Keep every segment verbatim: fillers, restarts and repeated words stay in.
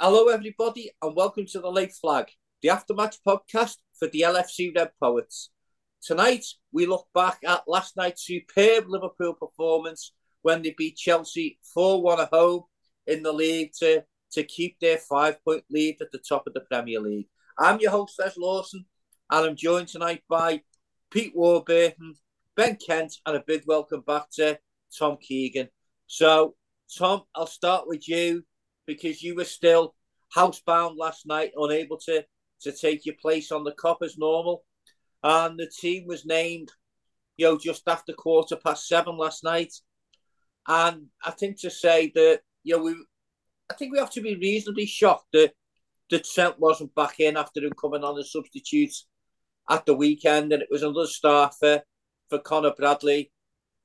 Hello everybody and welcome to The Late Flag, the aftermatch podcast for the L F C Red Poets. Tonight we look back at last night's superb Liverpool performance when they beat Chelsea four one at home in the league to, to keep their five-point lead at the top of the Premier League. I'm your host Wes Lawson and I'm joined tonight by Pete Warburton, Ben Kent and a big welcome back to Tom Keegan. So Tom, I'll start with you because you were still housebound last night, unable to, to take your place on the cop as normal. And the team was named, you know, just after quarter past seven last night. And I think to say that, you know, we, I think we have to be reasonably shocked that, that Trent wasn't back in after him coming on as substitute at the weekend. And it was another start for, for Conor Bradley.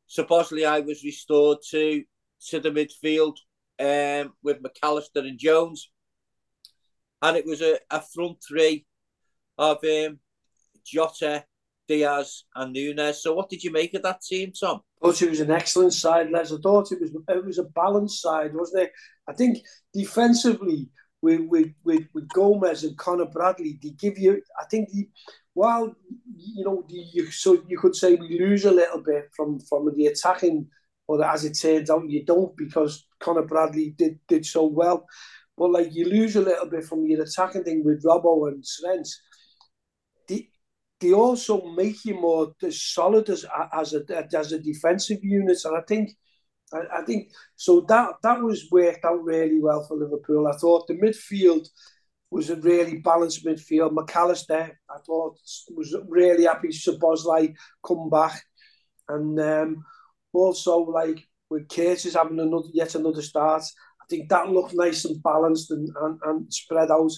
So Bosley I was restored to to the midfield um, with McAllister and Jones. And it was a, a front three of um, Jota, Diaz and Núñez. So what did you make of that team, Tom? I thought it was an excellent side, Les. I thought it was it was a balanced side, wasn't it? I think defensively with with, with, with Gomez and Conor Bradley, they give you, I think, the, while, you know, the, you, so you could say we lose a little bit from, from the attacking. Or as it turns out, you don't, because Conor Bradley did, did so well. But like you lose a little bit from your attacking thing with Robbo and Svenz. They, they also make you more solid as as a as a defensive unit, and I think I, I think so that that was worked out really well for Liverpool. I thought the midfield was a really balanced midfield. McAllister, I thought, was really happy to Bosley come back, and. Um, Also, like with Curtis having another yet another start, I think that looked nice and balanced and, and, and spread out.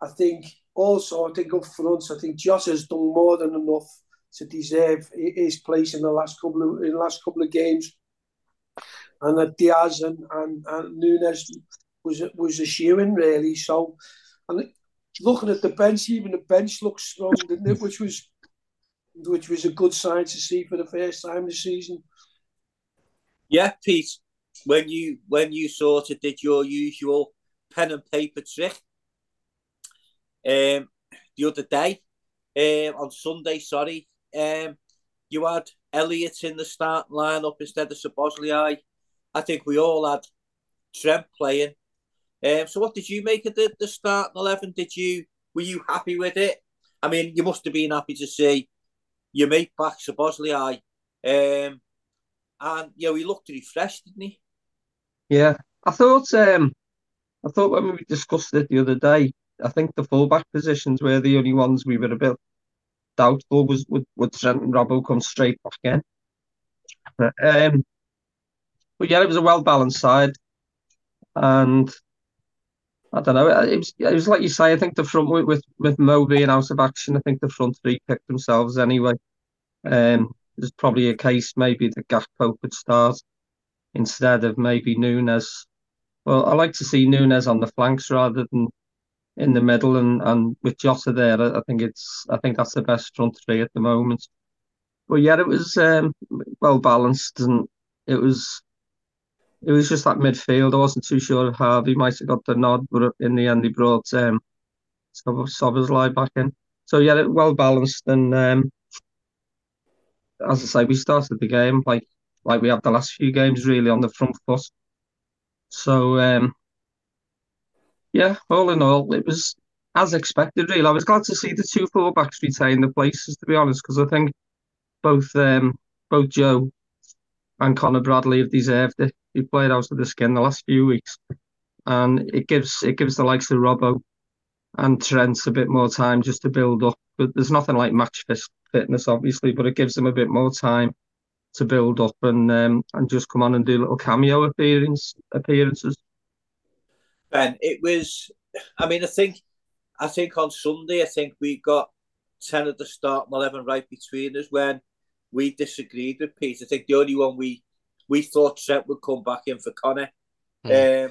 I think also, I think up front, I think Jota has done more than enough to deserve his place in the last couple of in the last couple of games. And that Diaz and and, and Núñez was was a shoo-in really. So, and looking at the bench, even the bench looked strong, didn't it? Which was which was a good sign to see for the first time this season. Yeah, Pete, when you when you sort of did your usual pen and paper trick um, the other day, um, on Sunday, sorry, um, you had Elliott in the starting lineup instead of Sir Bosley. I, I think we all had Trent playing. Um, so what did you make of the, the starting eleven? Did you were you happy with it? I mean, you must have been happy to see your mate back, Sir Bosley. I. Um, And yeah, you know, he looked refreshed, didn't he? Yeah, I thought. Um, I thought when we discussed it the other day, I think the fullback positions were the only ones we were a bit doubtful. Was would, would Trent and Robbo come straight back in? But, um, but yeah, it was a well balanced side, and I don't know. It was it was like you say. I think the front with with Mo being out of action, I think the front three picked themselves anyway. Um. There's probably a case maybe that Gakpo could start instead of maybe Núñez. Well, I like to see Núñez on the flanks rather than in the middle, and, and with Jota there, I think it's I think that's the best front three at the moment. But yeah, it was um, well balanced, and it was it was just that midfield. I wasn't too sure if Harvey might have got the nod, but in the end, he brought um, Szoboszlai back in. So yeah, it well balanced and. Um, As I say, we started the game like like we have the last few games really on the front foot. So um, yeah, all in all, it was as expected. Really, I was glad to see the two fullbacks retain the places, to be honest, because I think both um, both Joe and Conor Bradley have deserved it. He played out of the skin the last few weeks, and it gives it gives the likes of Robbo and Trent a bit more time just to build up. But there's nothing like match fitness, obviously, but it gives them a bit more time to build up and um, and just come on and do little cameo appearance appearances. Ben, it was. I mean, I think, I think on Sunday, I think we got ten at the start and eleven right between us when we disagreed with Pete. I think the only one we we thought Trent would come back in for Conor, mm. um,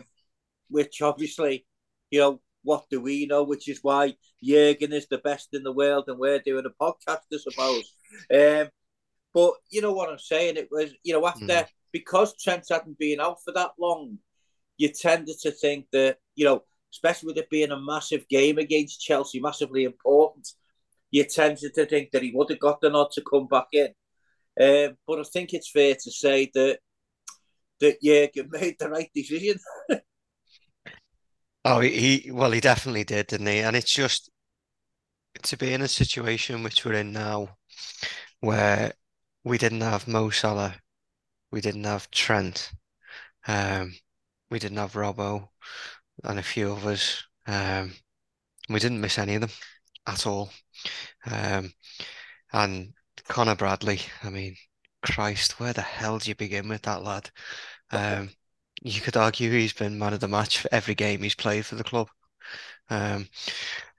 which obviously, you know. What do we know? Which is why Jürgen is the best in the world, and we're doing a podcast, I suppose. Um, but you know what I'm saying? It was, you know, after mm. because Trent hadn't been out for that long, you tended to think that, you know, especially with it being a massive game against Chelsea, massively important, you tended to think that he would have got the nod to come back in. Um, but I think it's fair to say that that Jürgen made the right decision. oh, he well, he definitely did, didn't he? And it's just to be in a situation which we're in now, where we didn't have Mo Salah, we didn't have Trent, um, we didn't have Robbo, and a few others. Um, we didn't miss any of them at all. Um, and Conor Bradley, I mean, Christ, where the hell do you begin with that lad? Um, you could argue he's been man of the match for every game he's played for the club. Um,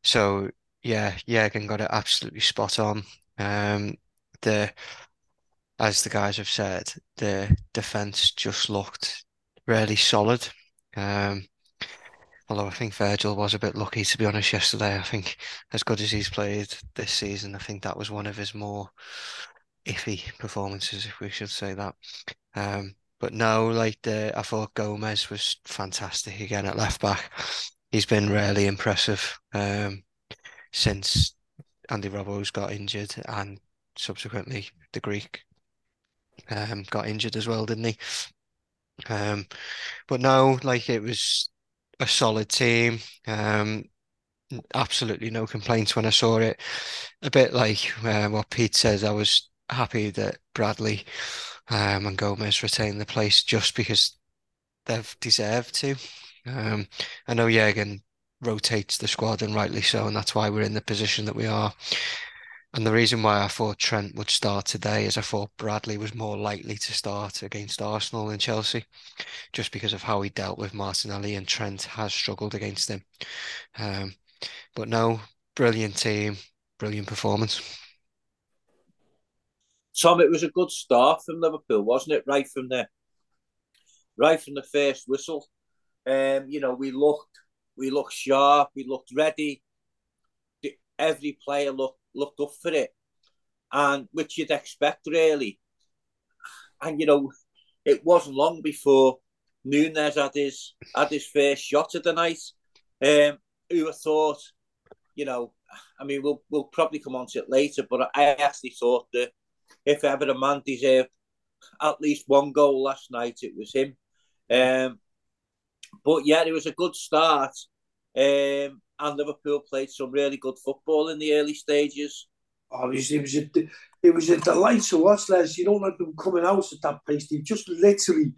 so, yeah, Jürgen got it absolutely spot on. Um, the as the guys have said, the defence just looked really solid. Um, although I think Virgil was a bit lucky, to be honest, yesterday. I think as good as he's played this season, I think that was one of his more iffy performances, if we should say that. Um, but no, like the, I thought Gomez was fantastic again at left back. He's been really impressive um, since Andy Robbo's got injured, and subsequently the Greek um, got injured as well, didn't he? Um, but no, like it was a solid team. Um, absolutely no complaints when I saw it. A bit like uh, what Pete says, I was happy that Bradley um, and Gomez retained the place just because they've deserved to. Um, I know Jürgen rotates the squad, and rightly so, and that's why we're in the position that we are. And the reason why I thought Trent would start today is I thought Bradley was more likely to start against Arsenal than Chelsea, just because of how he dealt with Martinelli, and Trent has struggled against him. Um, but no, brilliant team, brilliant performance. Tom, it was a good start from Liverpool, wasn't it? Right from the right from the first whistle, um, you know, we looked, we looked sharp, we looked ready. The, every player looked looked up for it, and which you'd expect really. And you know, it wasn't long before Núñez had his had his first shot of the night. Um, who I thought, you know, I mean, we'll we'll probably come on to it later, but I actually thought that if ever a man deserved at least one goal last night, it was him. Um, but yeah, it was a good start. Um, and Liverpool played some really good football in the early stages. Obviously, it was a, it was a delight to watch, Les. You don't like them coming out at that pace. They just literally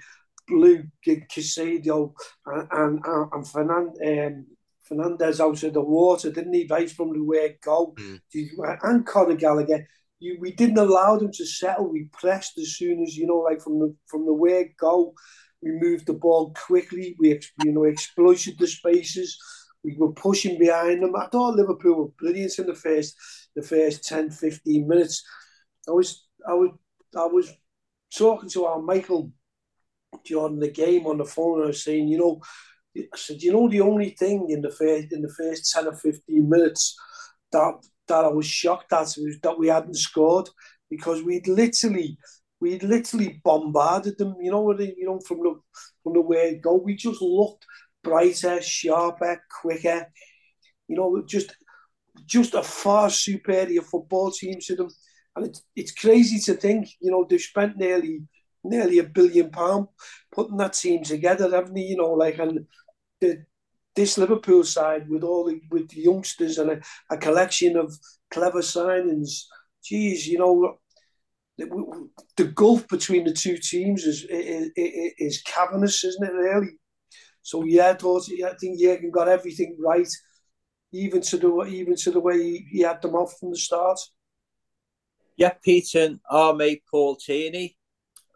blew Caicedo and, and, and Fernand, um, Fernandez out of the water, didn't he? Right from the word go. Mm. And Conor Gallagher. You, we didn't allow them to settle. We pressed as soon as, you know, like from the from the word go, we moved the ball quickly. We, you know, exploited the spaces. We were pushing behind them. I thought Liverpool were brilliant in the first the first ten, fifteen minutes. I was I was I was talking to our Michael during the game on the phone, and I was saying, you know, I said, you know, the only thing in the first in the first ten or fifteen minutes that that I was shocked at was that we hadn't scored, because we'd literally we'd literally bombarded them, you know, you know, from the from the word go. We just looked brighter, sharper, quicker, you know, just just a far superior football team to them. And it's it's crazy to think, you know, they've spent nearly nearly a billion pounds putting that team together, haven't they? You know, like, and the this Liverpool side with all the, with the youngsters and a, a collection of clever signings, geez, you know, the, the gulf between the two teams is is, is, is cavernous, isn't it? Really. So yeah, I thought I think Jürgen got everything right, even to the even to the way he, he had them off from the start. Yeah, Pete, and our mate Paul Tierney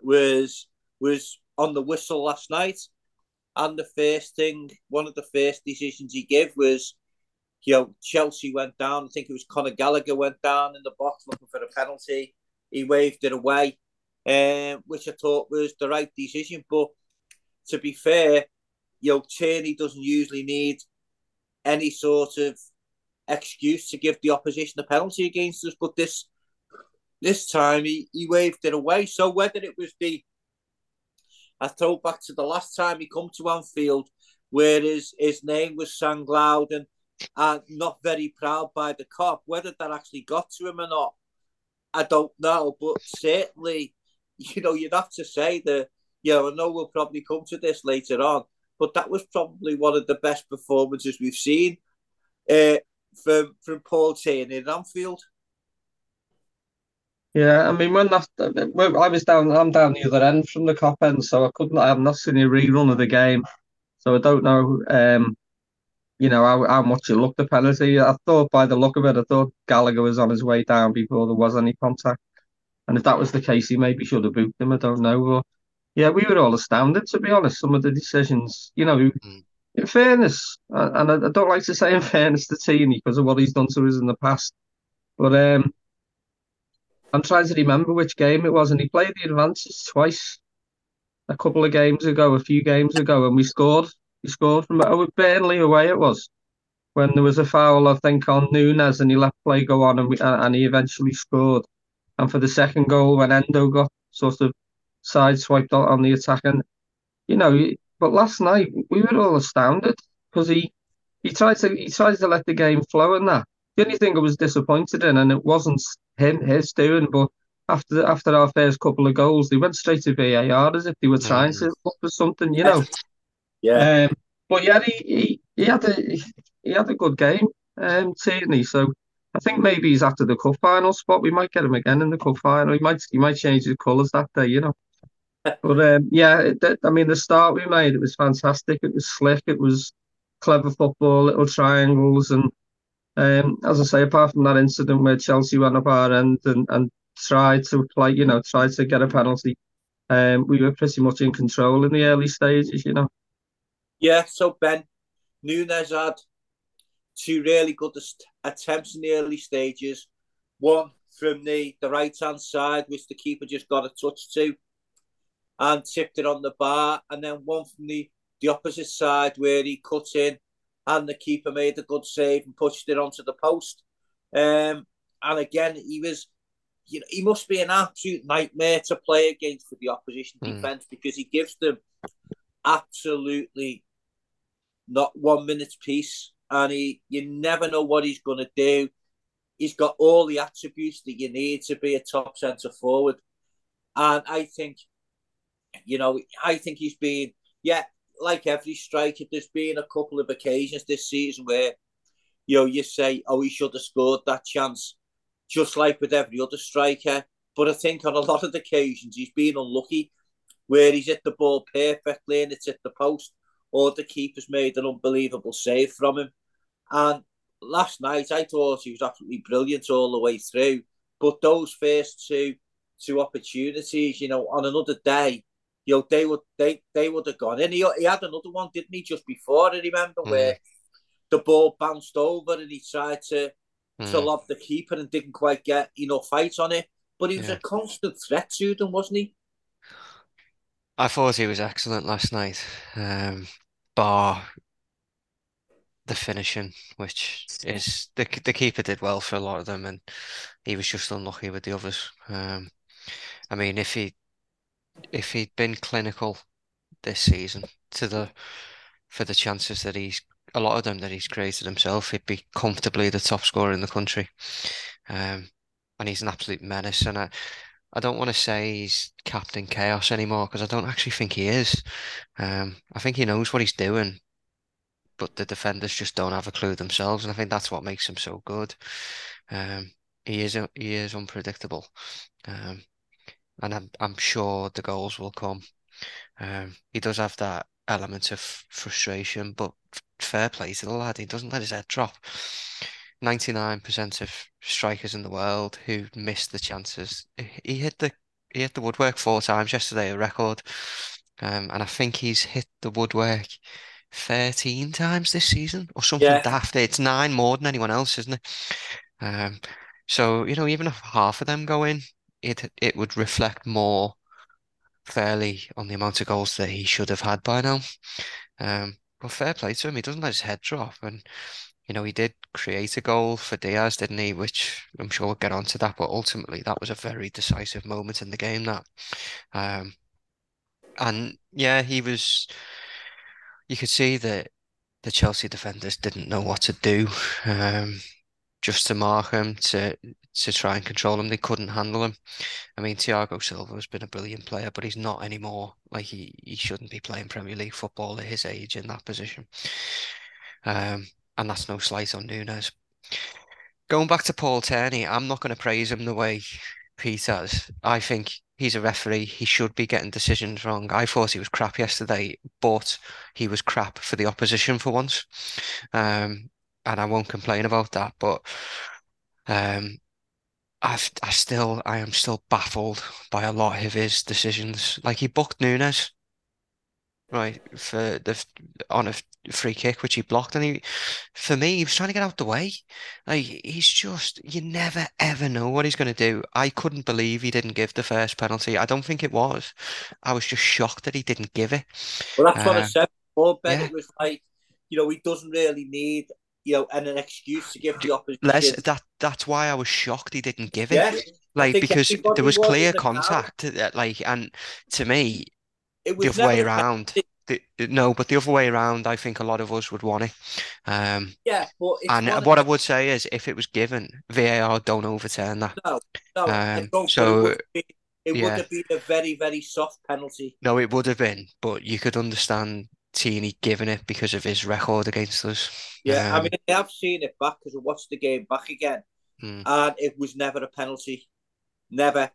was was on the whistle last night. And the first thing, one of the first decisions he gave was, you know, Chelsea went down. I think it was Conor Gallagher went down in the box looking for a penalty. He waved it away, um, which I thought was the right decision. But to be fair, you know, Tierney doesn't usually need any sort of excuse to give the opposition a penalty against us. But this this time he, he waved it away. So whether it was the I throw back to the last time he come to Anfield, where his, his name was sang loud and uh, not very proud by the cop. Whether that actually got to him or not, I don't know. But certainly, you know, you'd have to say that, you know, I know we'll probably come to this later on, but that was probably one of the best performances we've seen uh, from from Paul Tierney in Anfield. Yeah, I mean, when that, I was down, I'm down the other end from the cop end, so I couldn't. I have not seen a rerun of the game, so I don't know. Um, you know how, how much it looked the penalty. I thought by the look of it, I thought Gallagher was on his way down before there was any contact, and if that was the case, he maybe should have booked him. I don't know, but yeah, we were all astounded, to be honest. Some of the decisions, you know, mm. in fairness, and I don't like to say in fairness to Tierney because of what he's done to us in the past, but um, I'm trying to remember which game it was, and he played the advances twice, a couple of games ago, a few games ago, and we scored. He scored from oh, Burnley away. It was when there was a foul, I think, on Núñez, and he let play go on, and we, and he eventually scored. And for the second goal, when Endo got sort of sideswiped on, on the attack, and you know, but last night we were all astounded because he he tried to he tried to let the game flow and that. The only thing I was disappointed in, and it wasn't him his doing, but after after our first couple of goals, they went straight to V A R as if they were trying mm-hmm. to look for something, you know. Yeah, um, but yeah, he, he he had a he had a good game, um, Tierney. So I think maybe he's after the cup final spot. We might get him again in the cup final. He might he might change his colours that day, you know. But um, yeah, it, I mean, the start we made, it was fantastic. It was slick. It was clever football, little triangles, and um, as I say, apart from that incident where Chelsea went up our end and and tried to play, you know, tried to get a penalty, um, we were pretty much in control in the early stages, you know. Yeah, so Ben, Núñez had two really good attempts in the early stages. One from the, the right-hand side, which the keeper just got a touch to and tipped it on the bar. And then one from the, the opposite side where he cut in and the keeper made a good save and pushed it onto the post. Um, and again, he was, you know, he must be an absolute nightmare to play against for the opposition mm. defence because he gives them absolutely not one minute's peace, and he you never know what he's going to do. He's got all the attributes that you need to be a top centre forward, and I think, you know, I think he's been yeah like every striker. There's been a couple of occasions this season where, you know, you say, oh, he should have scored that chance, just like with every other striker. But I think on a lot of occasions he's been unlucky, where he's hit the ball perfectly and it's hit the post, or the keeper's made an unbelievable save from him. And last night I thought he was absolutely brilliant all the way through. But those first two two opportunities, you know, on another day, you know, they would they they would have gone in. He, he had another one, didn't he, just before, I remember, mm. where the ball bounced over and he tried to, mm. to lob the keeper and didn't quite get enough height on it. But he was yeah. a constant threat to them, wasn't he? I thought he was excellent last night, um, bar the finishing, which is the the keeper did well for a lot of them, and he was just unlucky with the others. Um, I mean, if he if he'd been clinical this season to the for the chances that he's a lot of them that he's created himself, he'd be comfortably the top scorer in the country. Um, and he's an absolute menace, and I. I don't want to say he's Captain Chaos anymore because I don't actually think he is. Um, I think he knows what he's doing, but the defenders just don't have a clue themselves, and I think that's what makes him so good. Um, he is he is unpredictable, um, and I'm I'm sure the goals will come. Um, he does have that element of frustration, but fair play to the lad. He doesn't let his head drop. ninety-nine percent of strikers in the world who missed the chances. He hit the he hit the woodwork four times yesterday, a record. Um, and I think he's hit the woodwork thirteen times this season or something yeah. daft. It's nine more than anyone else, isn't it? Um, so, you know, even if half of them go in, it it would reflect more fairly on the amount of goals that he should have had by now. Um, but fair play to him. He doesn't let his head drop, and you know, he did create a goal for Diaz, didn't he? Which I'm sure we'll get onto that. But ultimately, that was a very decisive moment in the game. That, um, And yeah, he was, you could see that the Chelsea defenders didn't know what to do, um, just to mark him, to to try and control him. They couldn't handle him. I mean, Thiago Silva has been a brilliant player, but he's not anymore. Like, he, he shouldn't be playing Premier League football at his age in that position. Um, and that's no slight on Núñez. Going back to Paul Tierney, I'm not going to praise him the way Pete has. I think he's a referee. He should be getting decisions wrong. I thought he was crap yesterday, but he was crap for the opposition for once. Um, and I won't complain about that, but um, I've, I still, I am still baffled by a lot of his decisions. Like, he booked Núñez, right, for the on a free kick which he blocked, and he, for me, he was trying to get out the way. Like, he's just, you never ever know what he's going to do. I couldn't believe he didn't give the first penalty. I don't think it was. I was just shocked that he didn't give it. Well, that's um, what I said before, Ben. Yeah. It was like, you know, he doesn't really need, you know, and an excuse to give the opposition. Les, that that's why I was shocked he didn't give it. Yeah. Like, because there was clear contact. Like, and to me, It was the other way around. The, no, but the other way around, I think a lot of us would want it. Um, yeah, but and what I would say is, if it was given, V A R don't overturn that. No, no. Um, don't so it, would, be, it yeah. would have been a very, very soft penalty. No, it would have been, but you could understand Tierney giving it because of his record against us. Yeah, um, I mean, I have seen it back because I watched the game back again, hmm. and it was never a penalty, never.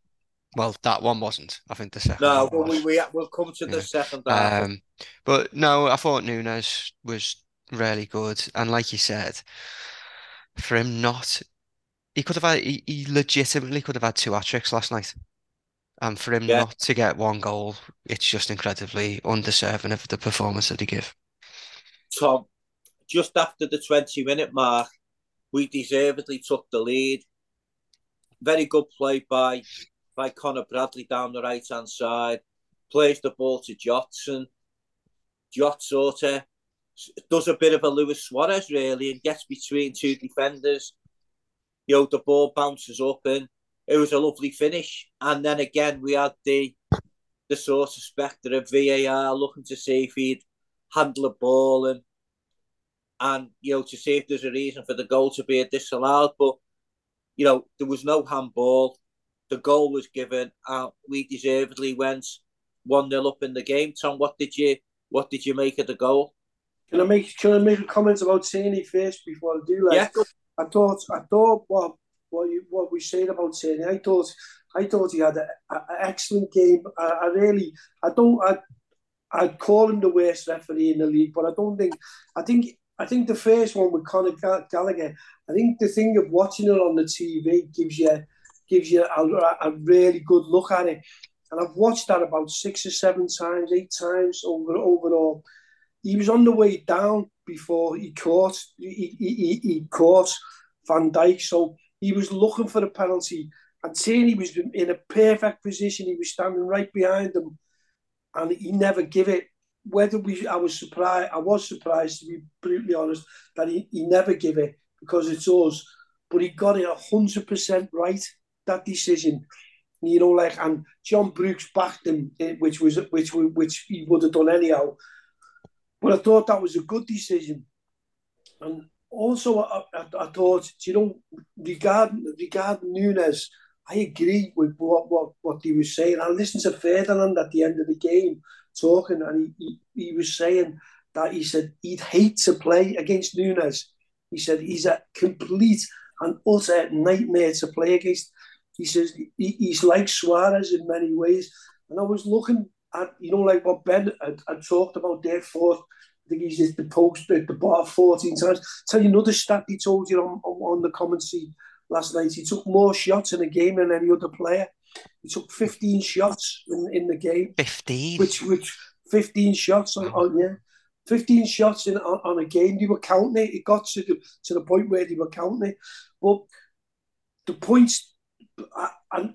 Well, that one wasn't. I think the second no, one No, well, we, we, we'll come to the yeah. second one. Um, but no, I thought Núñez was really good. And like you said, for him not... He could have had, he, he legitimately could have had two hat-tricks last night. And for him yeah. not to get one goal, it's just incredibly undeserving of the performance that he gave. Tom, just after the twenty-minute mark, we deservedly took the lead. Very good play by... by Conor Bradley down the right-hand side, plays the ball to Jotson. Jot sort of does a bit of a Luis Suarez, really, and gets between two defenders. You know, the ball bounces up, and it was a lovely finish. And then again, we had the the sort of spectre of V A R looking to see if he'd handle the ball and, and you know, to see if there's a reason for the goal to be disallowed. But, you know, there was no handball. The goal was given, and we deservedly went one nil up in the game. Tom, what did you what did you make of the goal? Can I make can I make a comment about Tierney first before I do? Like, yeah. I thought I thought what what you, what we said about Tierney. I thought I thought he had an excellent game. I, I really I don't I I'd call him the worst referee in the league, but I don't think I think. I think the first one with Conor Gallagher. I think the thing of watching it on the T V gives you. gives you a, a really good look at it. And I've watched that about six or seven times, eight times over overall. He was on the way down before he caught he, he, he caught Van Dijk, so he was looking for the penalty. And Tierney was in a perfect position. He was standing right behind him, and he never gave it. Whether we, I was surprised, I was surprised, to be brutally honest, that he, he never gave it, because it's us. But he got it one hundred percent right, that decision, you know, like, and John Brooks backed him, which was which which he would have done anyhow. But I thought that was a good decision, and also I, I, I thought, you know, regarding regarding Núñez, I agree with what what what he was saying. I listened to Ferdinand at the end of the game talking, and he he, he was saying that he said he'd hate to play against Núñez. He said he's a complete and utter nightmare to play against. He says he, he's like Suarez in many ways. And I was looking at, you know, like what Ben had, had talked about there for, I think he's just the post, the bar fourteen times. Tell you another stat he told you on, on, on the commentary last night. He took more shots in a game than any other player. He took fifteen shots in, in the game. fifteen? Which, which fifteen shots on, on yeah. fifteen shots in on, on a game. They were counting it. It got to the, to the point where they were counting it. But the points... I, I,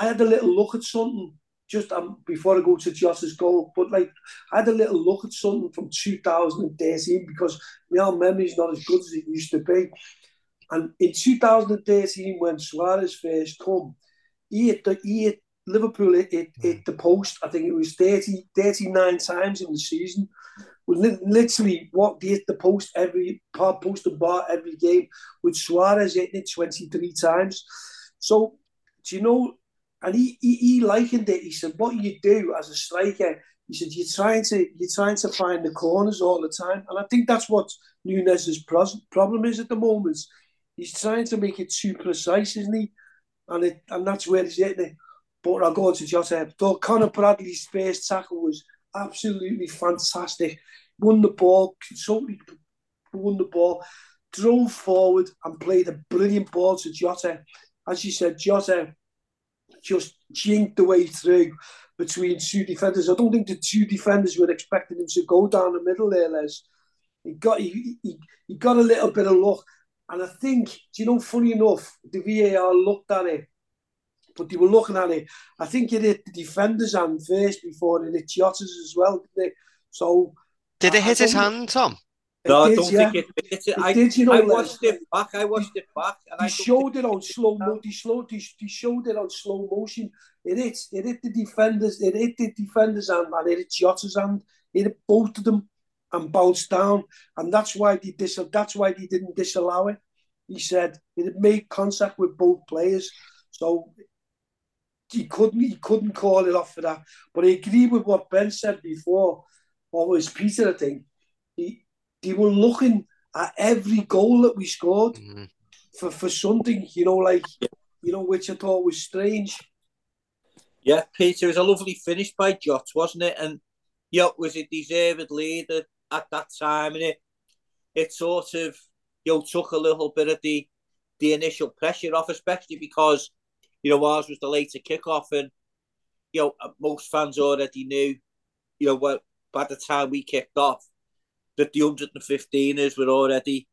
I had a little look at something just um, before I go to Josh's goal, but like I had a little look at something from two thousand thirteen, because my memory is not as good as it used to be. And in two thousand thirteen, when Suarez first come, he had, he had Liverpool hit, hit, hit the post. I think it was thirty, thirty-nine times in the season. Was li- literally what they hit the post every part, post and bar every game. With Suarez hitting it twenty-three times. So do you know? And he, he he likened it. He said, "What you do as a striker," he said, "you're trying to you're trying to find the corners all the time." And I think that's what Núñez's problem is at the moment. He's trying to make it too precise, isn't he? And it and that's where he's hitting it. But I'll go on to Jota. Thought Conor Bradley's first tackle was absolutely fantastic. Won the ball, totally won the ball, drove forward and played a brilliant ball to Jota. As you said, Jota just jinked the way through between two defenders. I don't think the two defenders were expecting him to go down the middle there, Les. He got he, he, he got a little bit of luck. And I think, do you know, funny enough, the V A R looked at it, but they were looking at it. I think it hit the defender's hand first before it hit Jota's as well, didn't it? So did it hit his hand, Tom? No, I don't think it hit it. I watched it back. I watched it back. He showed it on slow motion. He showed it on slow motion. It hit. It hit the defenders. It hit the defender's hand and it hit Jota's hand. It hit both of them and bounced down. And that's why they dis- That's why they didn't disallow it. He said it made contact with both players, so he couldn't. He couldn't call it off for that. But I agree with what Ben said before, or was Peter? I think he. They were looking at every goal that we scored mm. for, for something, you know, like, you know, which I thought was strange. Yeah, Peter, it was a lovely finish by Jota, wasn't it? And, yeah, it was a deserved lead at, at that time. And it it sort of, you know, took a little bit of the, the initial pressure off, especially because, you know, ours was the later kickoff. And, you know, most fans already knew, you know, well, by the time we kicked off, that the one hundred fifteeners were already,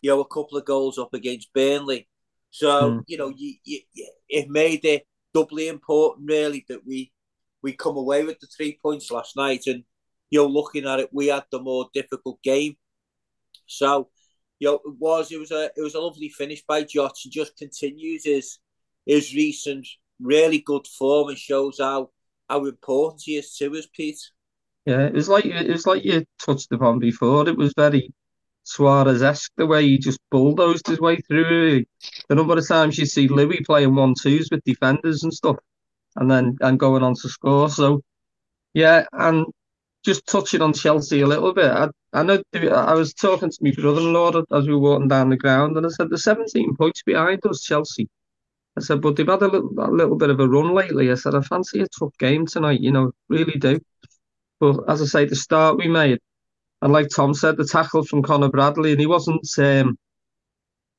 you know, a couple of goals up against Burnley. So, mm. you know, you, you, it made it doubly important, really, that we we come away with the three points last night. And, you know, looking at it, we had the more difficult game. So, you know, it was it was a it was a lovely finish by Jota. He just continues his his recent really good form and shows how how important he is to us, Pete. Yeah, it was like it was like you touched upon before. It was very Suarez-esque the way he just bulldozed his way through. The number of times you see Louis playing one-twos with defenders and stuff, and then and going on to score. So, yeah, and just touching on Chelsea a little bit. I, I know I was talking to my brother-in-law as we were walking down the ground, and I said, "The seventeen points behind us, Chelsea." I said, "But they've had a little, a little bit of a run lately." I said, "I fancy a tough game tonight. You know, really do." But as I say, the start we made, and like Tom said, the tackle from Conor Bradley, and he wasn't, um,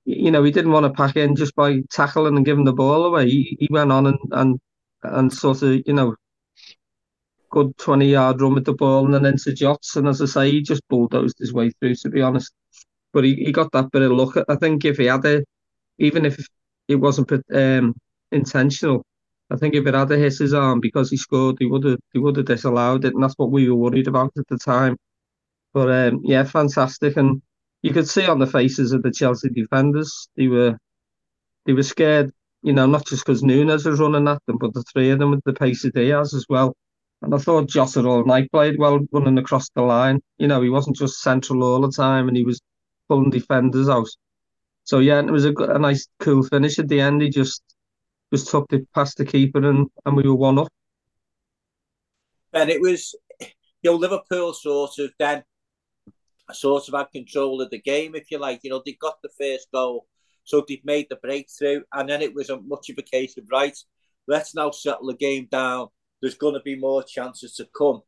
you know, he didn't want to pack in just by tackling and giving the ball away. He, he went on and, and and sort of, you know, good twenty-yard run with the ball and then into Jots. And as I say, he just bulldozed his way through, to be honest. But he, he got that bit of luck. I think if he had it, even if it wasn't um, intentional, I think if it had hit his arm because he scored, he would have he would have disallowed it, and that's what we were worried about at the time. But um, yeah, fantastic, and you could see on the faces of the Chelsea defenders they were they were scared, you know, not just because Núñez was running at them, but the three of them with the pace of Diaz as well. And I thought Jota all night played well running across the line. You know, he wasn't just central all the time, and he was pulling defenders out. So yeah, and it was a, a nice, cool finish at the end. He just was tucked it past the keeper and, and we were one up. And it was, you know, Liverpool sort of then sort of had control of the game, if you like. You know, they got the first goal, so they'd made the breakthrough, and then it was a much of a case of, right, let's now settle the game down. There's going to be more chances to come.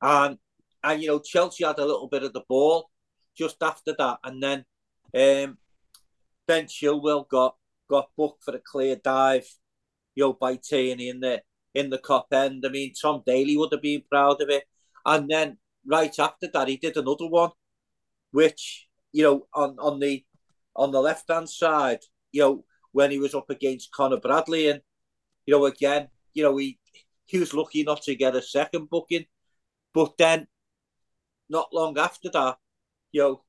And, and you know, Chelsea had a little bit of the ball just after that, and then um, Ben Chilwell got got booked for a clear dive, you know, by Tierney in the in the cop end. I mean, Tom Daly would have been proud of it. And then right after that, he did another one, which, you know, on, on the on the left hand side, you know, when he was up against Conor Bradley, and you know, again, you know, he he was lucky not to get a second booking. But then, not long after that, you know,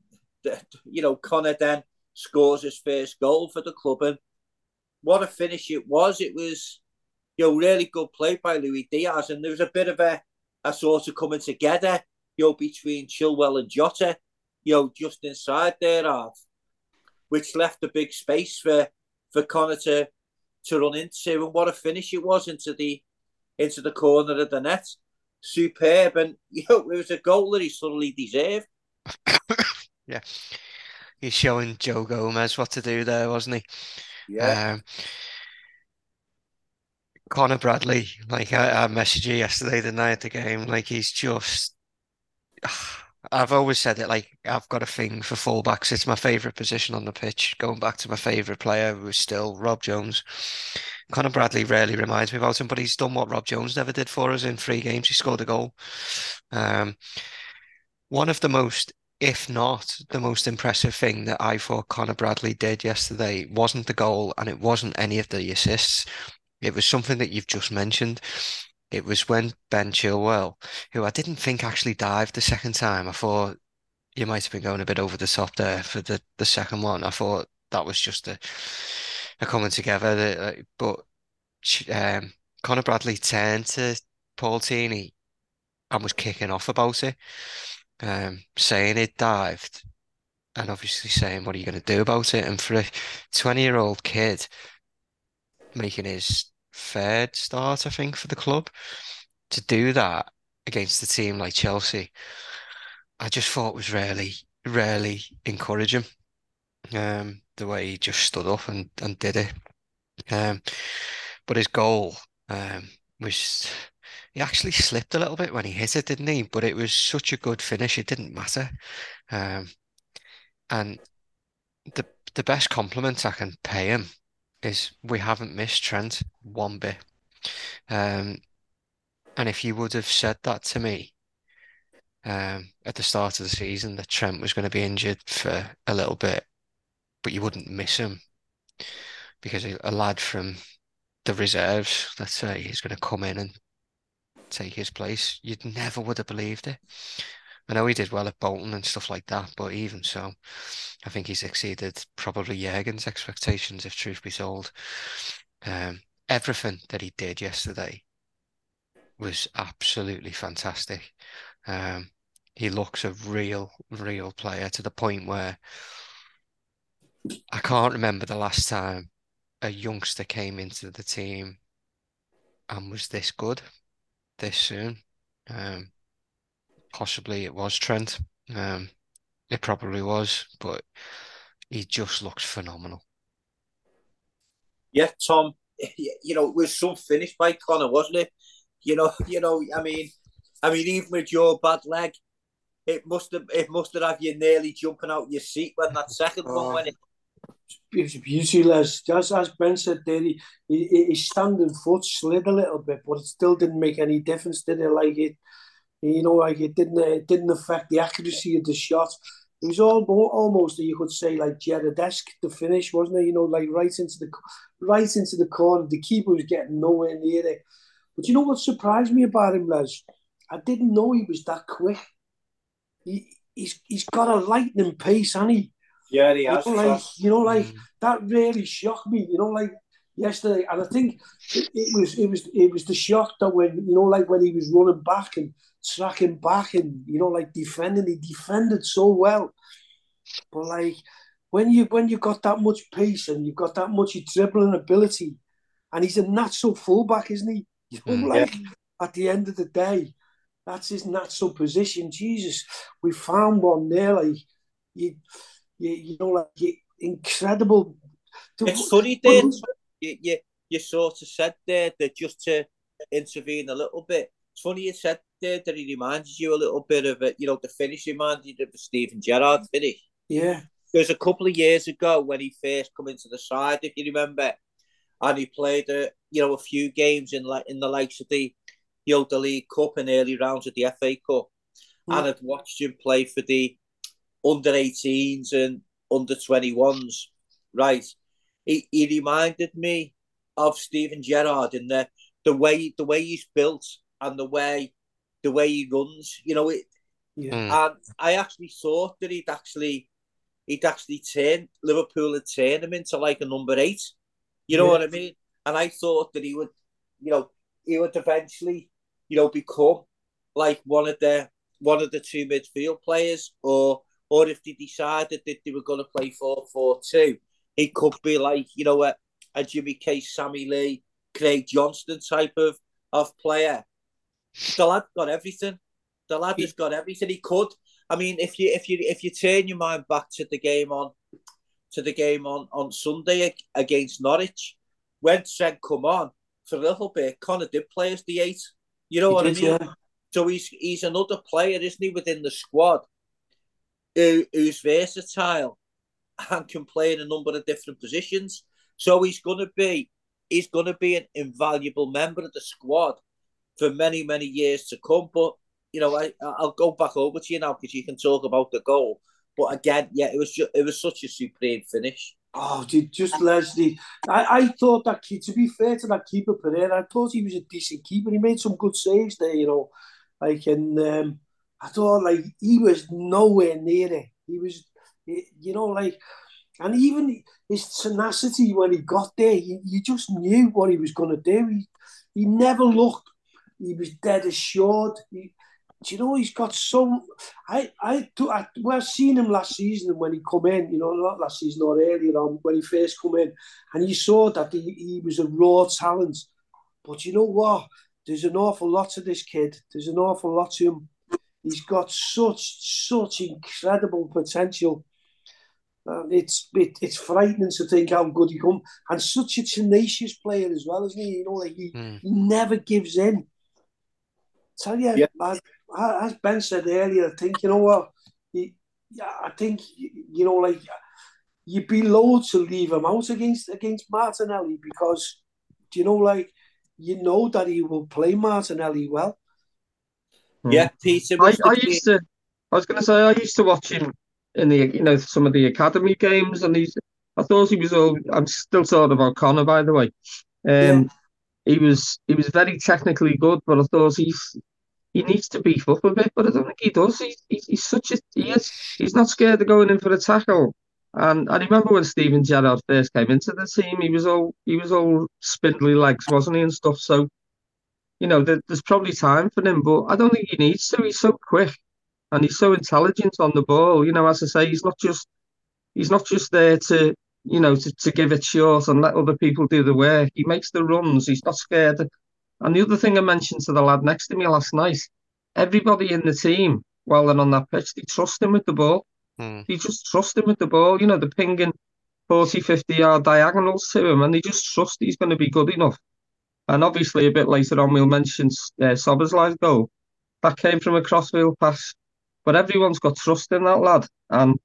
the, you know, Conor then scores his first goal for the club, and what a finish it was. It was, you know, really good play by Luis Diaz. And there was a bit of a, a sort of coming together, you know, between Chilwell and Jota, you know, just inside their half, which left a big space for, for Conor to, to run into. And what a finish it was into the into the corner of the net. Superb. And, you know, it was a goal that he suddenly deserved. Yeah. He's showing Joe Gomez what to do there, wasn't he? Yeah. Um, Conor Bradley, like I, I messaged you yesterday, the night of the game, like he's just... I've always said it, like, I've got a thing for fullbacks. It's my favourite position on the pitch. Going back to my favourite player, who's still Rob Jones. Conor Bradley rarely reminds me about him, but he's done what Rob Jones never did for us in three games. He scored a goal. Um, one of the most... if not the most impressive thing that I thought Conor Bradley did yesterday wasn't the goal, and it wasn't any of the assists. It was something that you've just mentioned. It was when Ben Chilwell, who I didn't think actually dived the second time. I thought you might have been going a bit over the top there for the, the second one. I thought that was just a, a coming together. That, but um, Conor Bradley turned to Paul Tierney and was kicking off about it. Um, saying it dived and obviously saying what are you going to do about it, and for a twenty year old kid making his third start I think for the club to do that against a team like Chelsea, I just thought was really really encouraging, um, the way he just stood up and, and did it, um, but his goal um, was... He actually slipped a little bit when he hit it, didn't he? But it was such a good finish, it didn't matter. Um, and the the best compliment I can pay him is we haven't missed Trent one bit. Um, and if you would have said that to me um, at the start of the season, that Trent was going to be injured for a little bit, but you wouldn't miss him because a, a lad from the reserves, let's say, is going to come in and take his place, you'd never would have believed it. I know he did well at Bolton and stuff like that, but even so, I think he's exceeded probably Jürgen's expectations, if truth be told. Um, everything that he did yesterday was absolutely fantastic. Um, he looks a real, real player, to the point where I can't remember the last time a youngster came into the team and was this good. This soon. Um, possibly it was Trent. Um, it probably was, but he just looks phenomenal. Yeah, Tom, you know, it was some finish by Conor, wasn't it? You know, you know, I mean, I mean, even with your bad leg, it must have, it must have had you nearly jumping out of your seat when that second oh. one went in. It was a beauty, Les. As, as Ben said there, he, he, his standing foot slid a little bit, but it still didn't make any difference, did it? Like it, you know, like it didn't it didn't affect the accuracy of the shot. It was all, almost, you could say, like Gerrard-esque, the finish, wasn't it? You know, like right into the right into the corner. The keeper was getting nowhere near it. But you know what surprised me about him, Les? I didn't know he was that quick. He he's he's got a lightning pace, hasn't he? Yeah, he has. You know, like, you know, like mm. that really shocked me. You know, like yesterday, and I think it, it was, it was, it was the shock that when, you know, like when he was running back and tracking back and, you know, like defending, he defended so well. But like when you when you got that much pace and you've got that much dribbling ability, and he's a natural fullback, isn't he? You know, mm, like yeah. At the end of the day, that's his natural position. Jesus, we found one there, like you. You, you know, like, incredible. It's funny, Dan. You, you, you sort of said there that, just to intervene a little bit, it's funny you said there that he reminded you a little bit of it. You know, the finish reminded you of the Stephen Gerrard finish. Yeah. There was a couple of years ago when he first came into the side, if you remember, and he played, a, you know, a few games in like in the likes of the, you know, the League Cup and early rounds of the F A Cup, mm. and I'd watched him play for the under eighteens and under twenty-ones, right? He, he reminded me of Stephen Gerrard in the the way the way he's built and the way the way he runs, you know. It, yeah. And I actually thought that he'd actually he'd actually turn Liverpool had turned him into like a number eight, you know yeah. what I mean? And I thought that he would you know, he would eventually, you know, become like one of the one of the two midfield players, or or if they decided that they were going to play four four two, it could be like, you know, a, a Jimmy Case, Sammy Lee, Craig Johnston type of, of player. The lad's got everything. The lad has got everything he could. I mean, if you if you if you turn your mind back to the game on to the game on, on Sunday against Norwich, when Trent come on for a little bit, Conor did play as the eight. You know he what did, I mean? Yeah. So he's he's another player, isn't he, within the squad, who who's versatile and can play in a number of different positions. So he's gonna be he's gonna be an invaluable member of the squad for many, many years to come. But you know, I I'll go back over to you now because you can talk about the goal. But again, yeah, it was just, it was such a supreme finish. Oh, dude, just Leslie. I, I thought that kid. To be fair to that keeper Pereira, I thought he was a decent keeper. He made some good saves there, you know. Like, and um, I thought like he was nowhere near it. He was, you know, like, and even his tenacity when he got there, you you just knew what he was gonna do. He he never looked. He was dead assured. He, Do you know, he's got some... I, I, I, well, I've seen him last season when he come in, you know, not last season or earlier on, when he first come in, and you saw that he, he was a raw talent. But you know what? There's an awful lot to this kid. There's an awful lot to him. He's got such, such incredible potential. And it's it, it's frightening to think how good he come. And such a tenacious player as well, isn't he? You know, like he, mm. he never gives in. Tell you, yeah. I, I, as Ben said earlier, I think, you know what, he, I think, you know, like, you'd be loath to leave him out against against Martinelli because, you know, like, you know that he will play Martinelli well. Yeah, Peter. I, I used to, I was going to say, I used to watch him in the, you know, some of the academy games, and he's, I thought he was all, I'm still talking about Conor, by the way. Um, yeah. He was he was very technically good, but I thought he's he needs to beef up a bit. But I don't think he does. He, he he's such a he is he's not scared of going in for a tackle. And I remember when Stephen Gerrard first came into the team, he was all he was all spindly legs, wasn't he, and stuff. So you know there, there's probably time for him, but I don't think he needs to. He's so quick and he's so intelligent on the ball. You know, as I say, he's not just he's not just there to. You know, to, to give it short and let other people do the work. He makes the runs. He's not scared. And the other thing I mentioned to the lad next to me last night, everybody in the team, while they're on that pitch, they trust him with the ball. Mm. They just trust him with the ball. You know, they're pinging forty, fifty-yard diagonals to him, and they just trust he's going to be good enough. And obviously, a bit later on, we'll mention uh, Soberslay's goal. That came from a crossfield pass. But everyone's got trust in that lad. And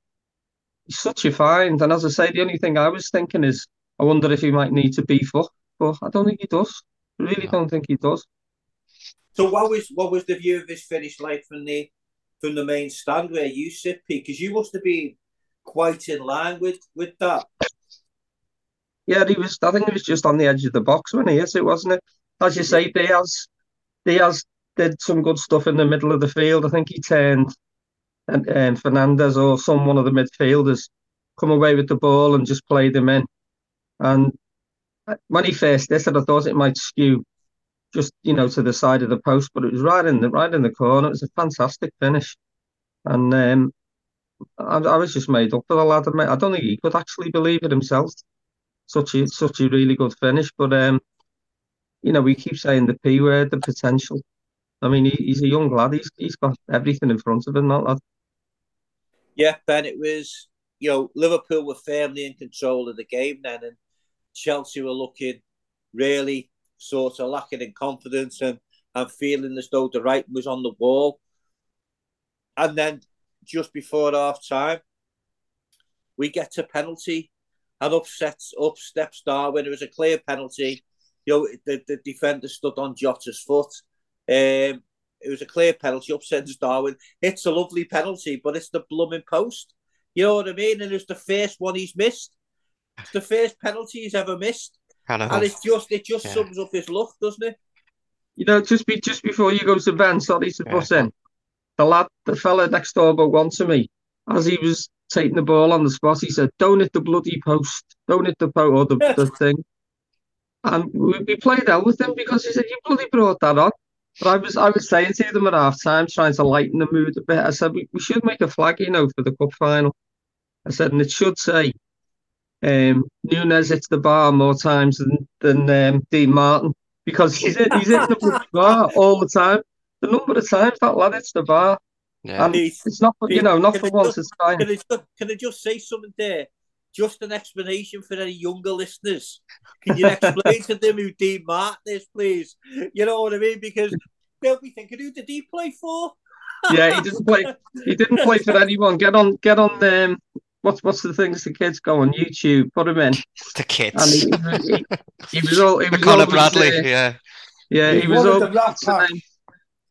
he's such a find, and as I say, the only thing I was thinking is, I wonder if he might need to beef up, but I don't think he does. I really no. don't think he does. So what was what was the view of his finish like from the from the main stand where you sit, Pete? Because you must have been quite in line with, with that. Yeah, he was. I think he was just on the edge of the box when he is it, wasn't it? As you say, Diaz, Diaz did some good stuff in the middle of the field. I think he turned. And, and Fernandez or some one of the midfielders come away with the ball and just played them in. And when he first did it, I thought it might skew just, you know, to the side of the post, but it was right in the right in the corner. It was a fantastic finish, and um, I, I was just made up for the lad. I don't think he could actually believe it himself. Such a such a really good finish, but um, you know, we keep saying the P word, the potential. I mean, he, he's a young lad. He's he's got everything in front of him, that lad. Yeah, Ben, it was, you know, Liverpool were firmly in control of the game then, and Chelsea were looking really sort of lacking in confidence and, and feeling as though the writing was on the wall. And then just before half-time, we get a penalty and upsets, up steps Darwin. It was a clear penalty. You know, the, the defender stood on Jota's foot. Um, It was a clear penalty, upsets Darwin. It's a lovely penalty, but it's the blooming post. You know what I mean? And it's the first one he's missed. It's the first penalty he's ever missed. Kind of and it's just, it just yeah. sums up his luck, doesn't it? You know, just be, just before you go to Ben, sorry to yeah. butt in, the lad, the fella next door but one to me, as he was taking the ball on the spot, he said, don't hit the bloody post. Don't hit the post or the, the thing. And we, we played out with him because he said, you bloody brought that on. But I was I was saying to them at half-time, trying to lighten the mood a bit, I said, we, we should make a flag, you know, for the cup final. I said, and it should say, um, Núñez hits the bar more times than, than um, Dean Martin, because he's hit, he's hitting the bar all the time. The number of times that lad hits the bar. Yeah. And it's, it's not, for, you know, not for once it's time. Can I, just, can I just say something there? Just an explanation for any younger listeners. Can you explain to them who Dean Martin is, please? You know what I mean? Because they'll be thinking, who did he play for? Yeah, he didn't play. He didn't play for anyone. Get on, get on them. Um, what's what's the things the kids go on YouTube? Put him in. The kids. And he, he, he was all. He was Conor Bradley. Uh, yeah. Yeah, he, he was all.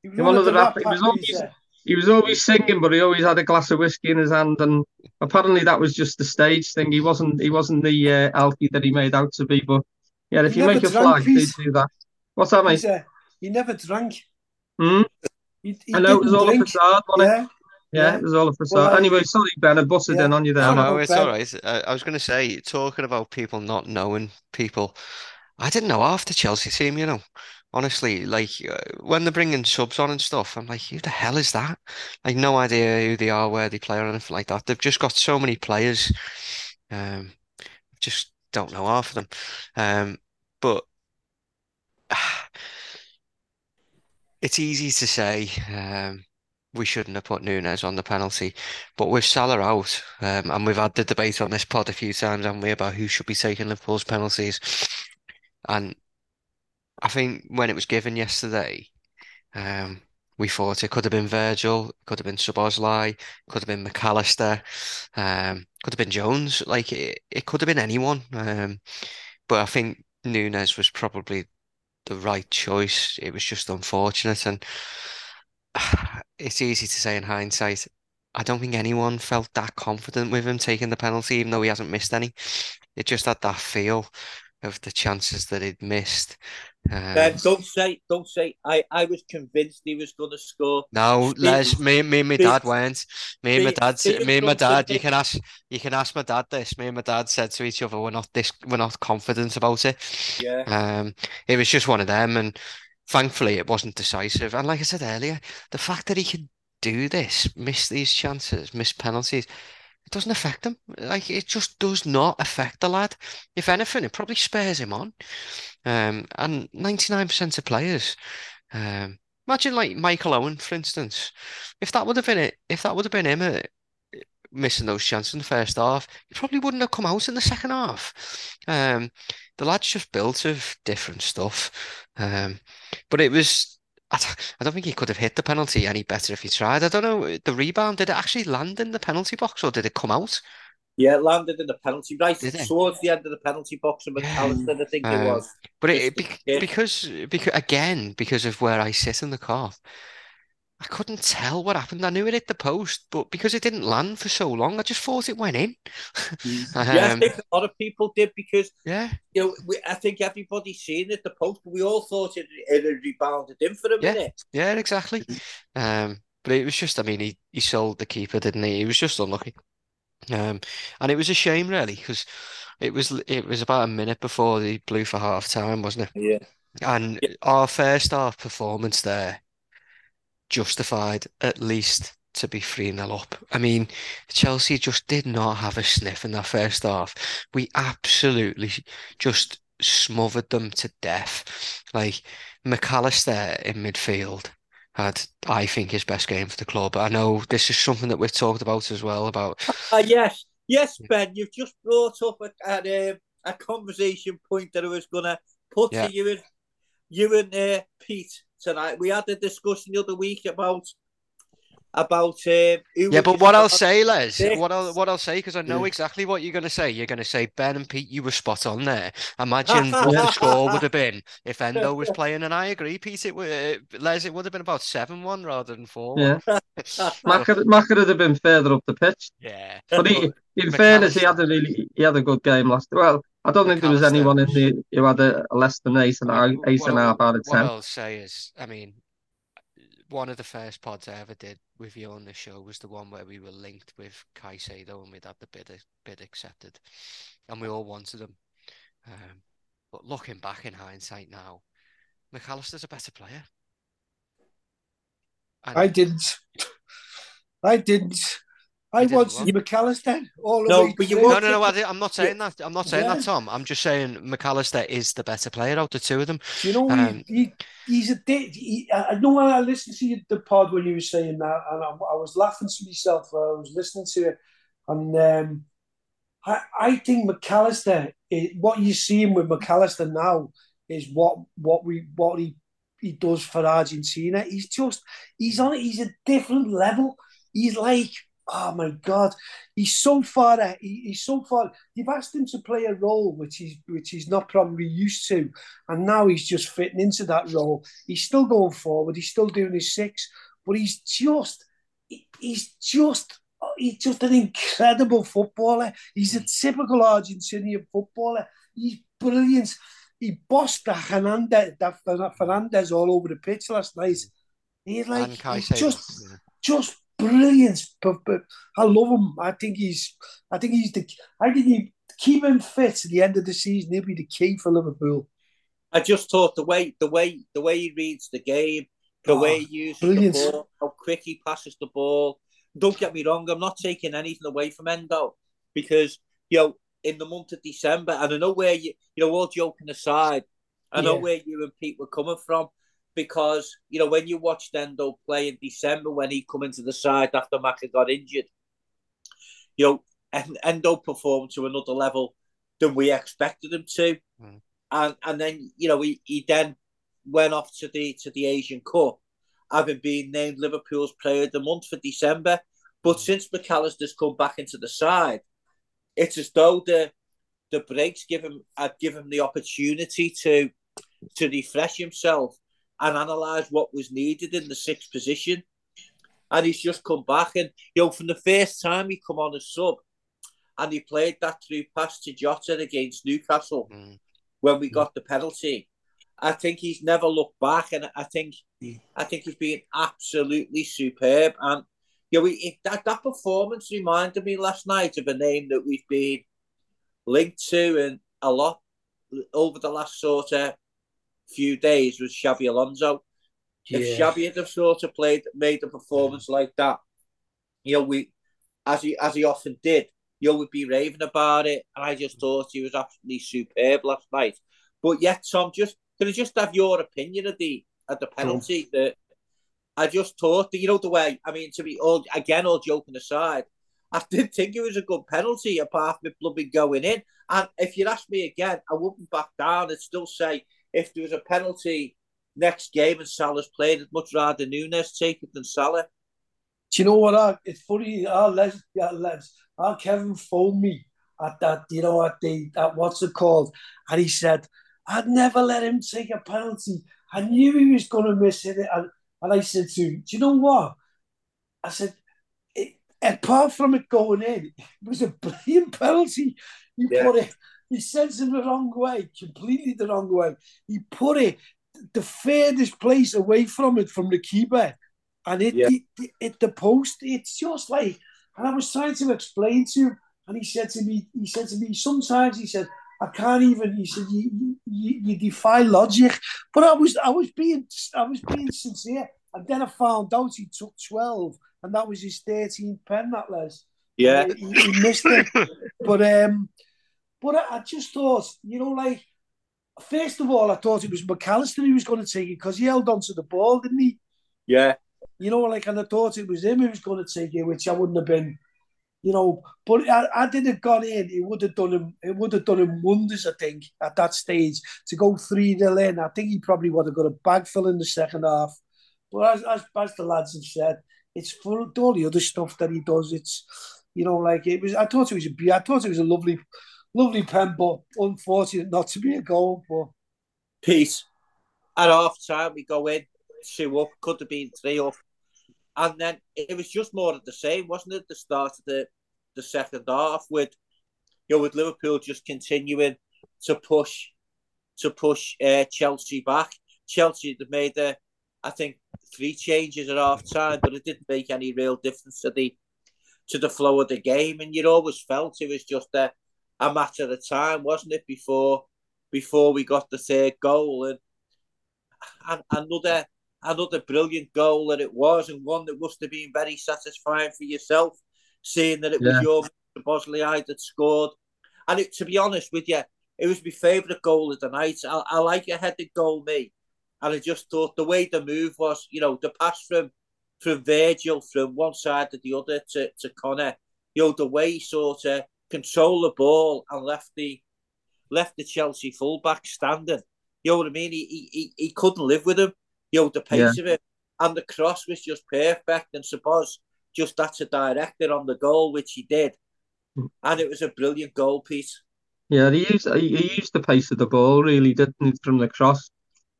He was one of the rap. He was always. He was always singing, but he always had a glass of whiskey in his hand, and apparently that was just the stage thing. He wasn't he wasn't the uh, alky that he made out to be. But yeah, if he you make a flag, they do that. What's that, mate? Uh, he never drank. Hmm? He, he I know it was all drink. a facade, wasn't yeah. it? Yeah, yeah, it was all a facade. Well, anyway, sorry, Ben, I butted yeah. in on you there. No, no it's Ben. all right. I, I was going to say, talking about people not knowing people, I didn't know half the Chelsea team, you know. Honestly, like, uh, when they're bringing subs on and stuff, I'm like, who the hell is that? Like, no idea who they are, where they play or anything like that. They've just got so many players. Um, just don't know half of them. Um, but uh, it's easy to say um, we shouldn't have put Núñez on the penalty. But with Salah out, um, and we've had the debate on this pod a few times, haven't we, about who should be taking Liverpool's penalties. And I think when it was given yesterday, um, we thought it could have been Virgil, could have been Bosley, could have been McAllister, um, could have been Jones. Like, it, it could have been anyone. Um, but I think Núñez was probably the right choice. It was just unfortunate. And it's easy to say in hindsight, I don't think anyone felt that confident with him taking the penalty, even though he hasn't missed any. It just had that feel of the chances that he'd missed. Um, ben, don't say, don't say. I, I was convinced he was going to score. No, Steve, Les, me, me and my dad went. Me and my dad, Steve, me and my dad. You can ask, you can ask my dad this. Me and my dad said to each other, "We're not this, we're not confident about it." Yeah. Um, it was just one of them, and thankfully, it wasn't decisive. And like I said earlier, the fact that he could do this, miss these chances, miss penalties, it doesn't affect him. Like, it just does not affect the lad. If anything, it probably spares him on. Um, and ninety-nine percent of players, um, imagine like Michael Owen, for instance. If that would have been it, if that would have been him uh, missing those chances in the first half, he probably wouldn't have come out in the second half. Um, the lad's just built of different stuff. Um, but it was. I don't think he could have hit the penalty any better if he tried. I don't know, the rebound, did it actually land in the penalty box or did it come out? Yeah, it landed in the penalty, right towards the end of the penalty box. And McAllister, I think um, it was. But it, be- because, because, again, because of where I sit in the car, I couldn't tell what happened. I knew it hit the post, but because it didn't land for so long, I just thought it went in. um, yeah, I think a lot of people did because, yeah, you know, we, I think everybody's seen it, the post, but we all thought it, it had rebounded in for a yeah, minute. Yeah, exactly. um, but it was just, I mean, he, he sold the keeper, didn't he? He was just unlucky. Um, and it was a shame, really, because it was, it was about a minute before he blew for half-time, wasn't it? Yeah. And yeah. our first half performance there justified at least to be three nil up. I mean, Chelsea just did not have a sniff in that first half. We absolutely just smothered them to death. Like, McAllister in midfield had, I think, his best game for the club. I know this is something that we've talked about as well. About uh, yes, yes, Ben, you've just brought up a, a, a conversation point that I was going to put yeah. to you and you and uh, Pete. Tonight we had a discussion the other week about about uh, yeah. But what I'll say, Les, six. what I'll what I'll say, because I know exactly what you're going to say. You're going to say, Ben and Pete, you were spot on there. Imagine what the score would have been if Endo was playing, and I agree, Pete. It uh, Les, it would have been about seven one rather than four one. Yeah, Mac could have been further up the pitch. Yeah, but he, in fairness, he had a really he had a good game last. Well. I don't think there was anyone in the who had a, a less than eight and a eight and a half out of ten. What I'll say is, I mean, one of the first pods I ever did with you on the show was the one where we were linked with Caicedo and we'd had the bid bid accepted, and we all wanted him. Um, But looking back in hindsight now, McAllister's a better player. And I didn't. I didn't. I, I didn't want to see McAllister all the no, way. But you no, no, no. I I'm not saying yeah. that. I'm not saying yeah. that, Tom. I'm just saying McAllister is the better player out of the two of them. You know, um, he, he, he's a. He, I know when I listened to the pod when you were saying that, and I, I was laughing to myself when I was listening to it, and um, I, I think McAllister. Is, what you're seeing with McAllister now is what what we what he. He does for Argentina. He's just, he's on it. He's a different level. He's like, oh my God, he's so far. He, he's so far. You've asked him to play a role which he's which he's not probably used to, and now he's just fitting into that role. He's still going forward. He's still doing his six, but he's just, he's just, he's just an incredible footballer. He's a typical Argentinian footballer. He's brilliant. He bossed the Fernandez, the Fernandez all over the pitch last night. He's like he's just, yeah. just brilliant. I love him. I think he's, I think he's the. I think he keep him fit to the end of the season. He'll be the key for Liverpool. I just thought the way, the way, the way he reads the game, the oh, way he uses brilliant. the ball, how quick he passes the ball. Don't get me wrong. I'm not taking anything away from Endo because you know. In the month of December, and I know where you, you know, all joking aside, I know yeah. where you and Pete were coming from, because you know when you watched Endo play in December when he come into the side after Macca got injured, you know, and Endo performed to another level than we expected him to, mm. and and then you know he, he then went off to the to the Asian Cup, having been named Liverpool's Player of the Month for December, but mm. since McAllister's come back into the side. It's as though the the breaks give him had given him the opportunity to to refresh himself and analyse what was needed in the sixth position. And he's just come back and you know, from the first time he come on as sub and he played that through pass to Jota against Newcastle mm. when we got the penalty. I think he's never looked back and I think mm. I think he's been absolutely superb. And Yeah, we it, that that performance reminded me last night of a name that we've been linked to and a lot over the last sort of few days was Xabi Alonso. Yeah. If Xabi had sort of played made a performance yeah. like that, you know, we as he as he often did, you know, we'd be raving about it. And I just thought he was absolutely superb last night. But yet, Tom, just can I just have your opinion of the of the penalty oh. that? I just thought that, you know, the way, I mean, to be all, again, all joking aside, I didn't think it was a good penalty apart from it bloody going in. And if you'd asked me again, I wouldn't back down. I'd still say if there was a penalty next game and Salah's played, I'd much rather Núñez take it than Salah. Do you know what? I, it's funny, our, Les, our, Les, our Kevin phoned me at that, you know, at, the, at what's it called? And he said, I'd never let him take a penalty. I knew he was going to miss it. And, And I said to him, do you know what? I said, it, apart from it going in, it was a brilliant penalty. He yeah. put it, he sends it the wrong way, completely the wrong way. He put it the furthest place away from it, from the keeper. And it, yeah. it, it, it the post, it's just like, and I was trying to explain to him, and he said to me, he said to me, sometimes he said, I can't even. He said, "You, you, you defy logic." But I was, I was being, I was being sincere. And then I found out he took twelve, and that was his thirteenth pen. That was, yeah, he, he missed it. But, um, but I, I just thought, you know, like first of all, I thought it was McAllister who was going to take it because he held on to the ball, didn't he? Yeah. You know, like, and I thought it was him who was going to take it, which I wouldn't have been. You know, but I, I didn't have got in. It would have done him. It would have done him wonders. I think at that stage to go three nil in. I think he probably would have got a bag full in the second half. But as as, as the lads have said, it's for all the other stuff that he does. It's, you know, like it was. I thought it was a. I thought it was a lovely, lovely pen, but unfortunate not to be a goal. But Pete, at half time we go in two up. Could have been three up. And then it was just more of the same, wasn't it? The start of the, the second half with, you know, with Liverpool just continuing to push, to push uh, Chelsea back. Chelsea had made, uh, I think, three changes at half time, but it didn't make any real difference to the, to the flow of the game. And you always felt it was just a, a matter of time, wasn't it? Before before we got the third goal. And, and another another brilliant goal that it was, and one that must have been very satisfying for yourself, seeing that it yeah. was your Mister Bosley I that scored. And it, to be honest with you, it was my favourite goal of the night. I, I like a headed goal, me. And I just thought the way the move was, you know, the pass from from Virgil from one side to the other to, to Conor, you know, the way he sort of controlled the ball and left the left the Chelsea fullback standing. You know what I mean? He he he couldn't live with him. You know, the pace yeah. of it. And the cross was just perfect. And suppose just had to direct it on the goal, which he did. And it was a brilliant goal, Pete. Yeah, he used he used the pace of the ball, really, didn't he, from the cross?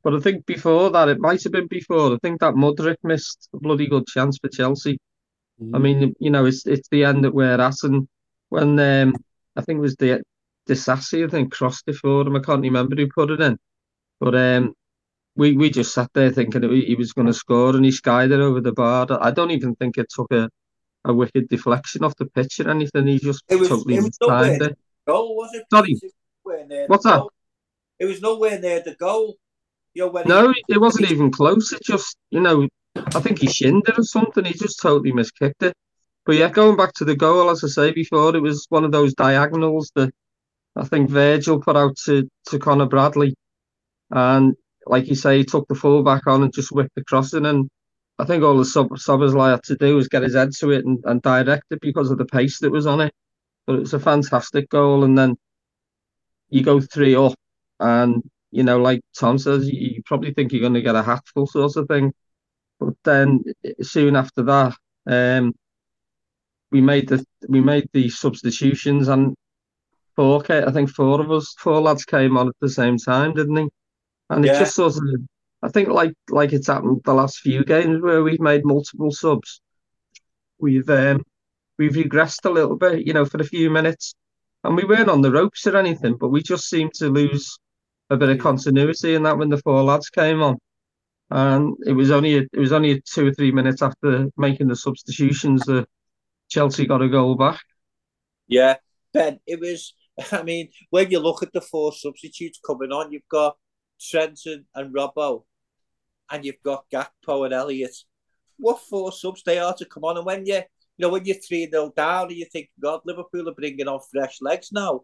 But I think before that, it might have been before. I think that Mudrick missed a bloody good chance for Chelsea. Mm. I mean, you know, it's it's the end that we're at, and when um, I think it was the Disassi, I think, crossed it for him. I can't remember who put it in. But um, we we just sat there thinking that he was going to score, and he skied it over the bar. I don't even think it took a, a wicked deflection off the pitch or anything. He just it was, totally it was timed it. Goal, was it? Sorry. It What's that? Goal. It was nowhere near the goal. You know, no, he, it wasn't he, even close. It just, you know, I think he shinned it or something. He just totally miskicked it. But yeah, going back to the goal, as I say before, it was one of those diagonals that I think Virgil put out to, to Conor Bradley. And like you say, he took the full back on and just whipped the crossing. And I think all the sub Szoboszlai had to do was get his head to it and, and direct it because of the pace that was on it. But it was a fantastic goal. And then you go three up and, you know, like Tom says, you, you probably think you're going to get a hatful sort of thing. But then soon after that, um, we made the we made the substitutions, and four I think four of us, four lads came on at the same time, didn't they? And yeah. it just sort of, I think like like it's happened the last few games where we've made multiple subs. We've um, we've regressed a little bit, you know, for a few minutes, and we weren't on the ropes or anything, but we just seemed to lose a bit of continuity in that when the four lads came on. And it was only a, it was only two or three minutes after making the substitutions that Chelsea got a goal back. Yeah, Ben, it was, I mean, when you look at the four substitutes coming on, you've got Trent and, and Robbo, and you've got Gakpo and Elliott. What four subs they are to come on. And when you, you know, when you're three nil down and you think, God, Liverpool are bringing on fresh legs now.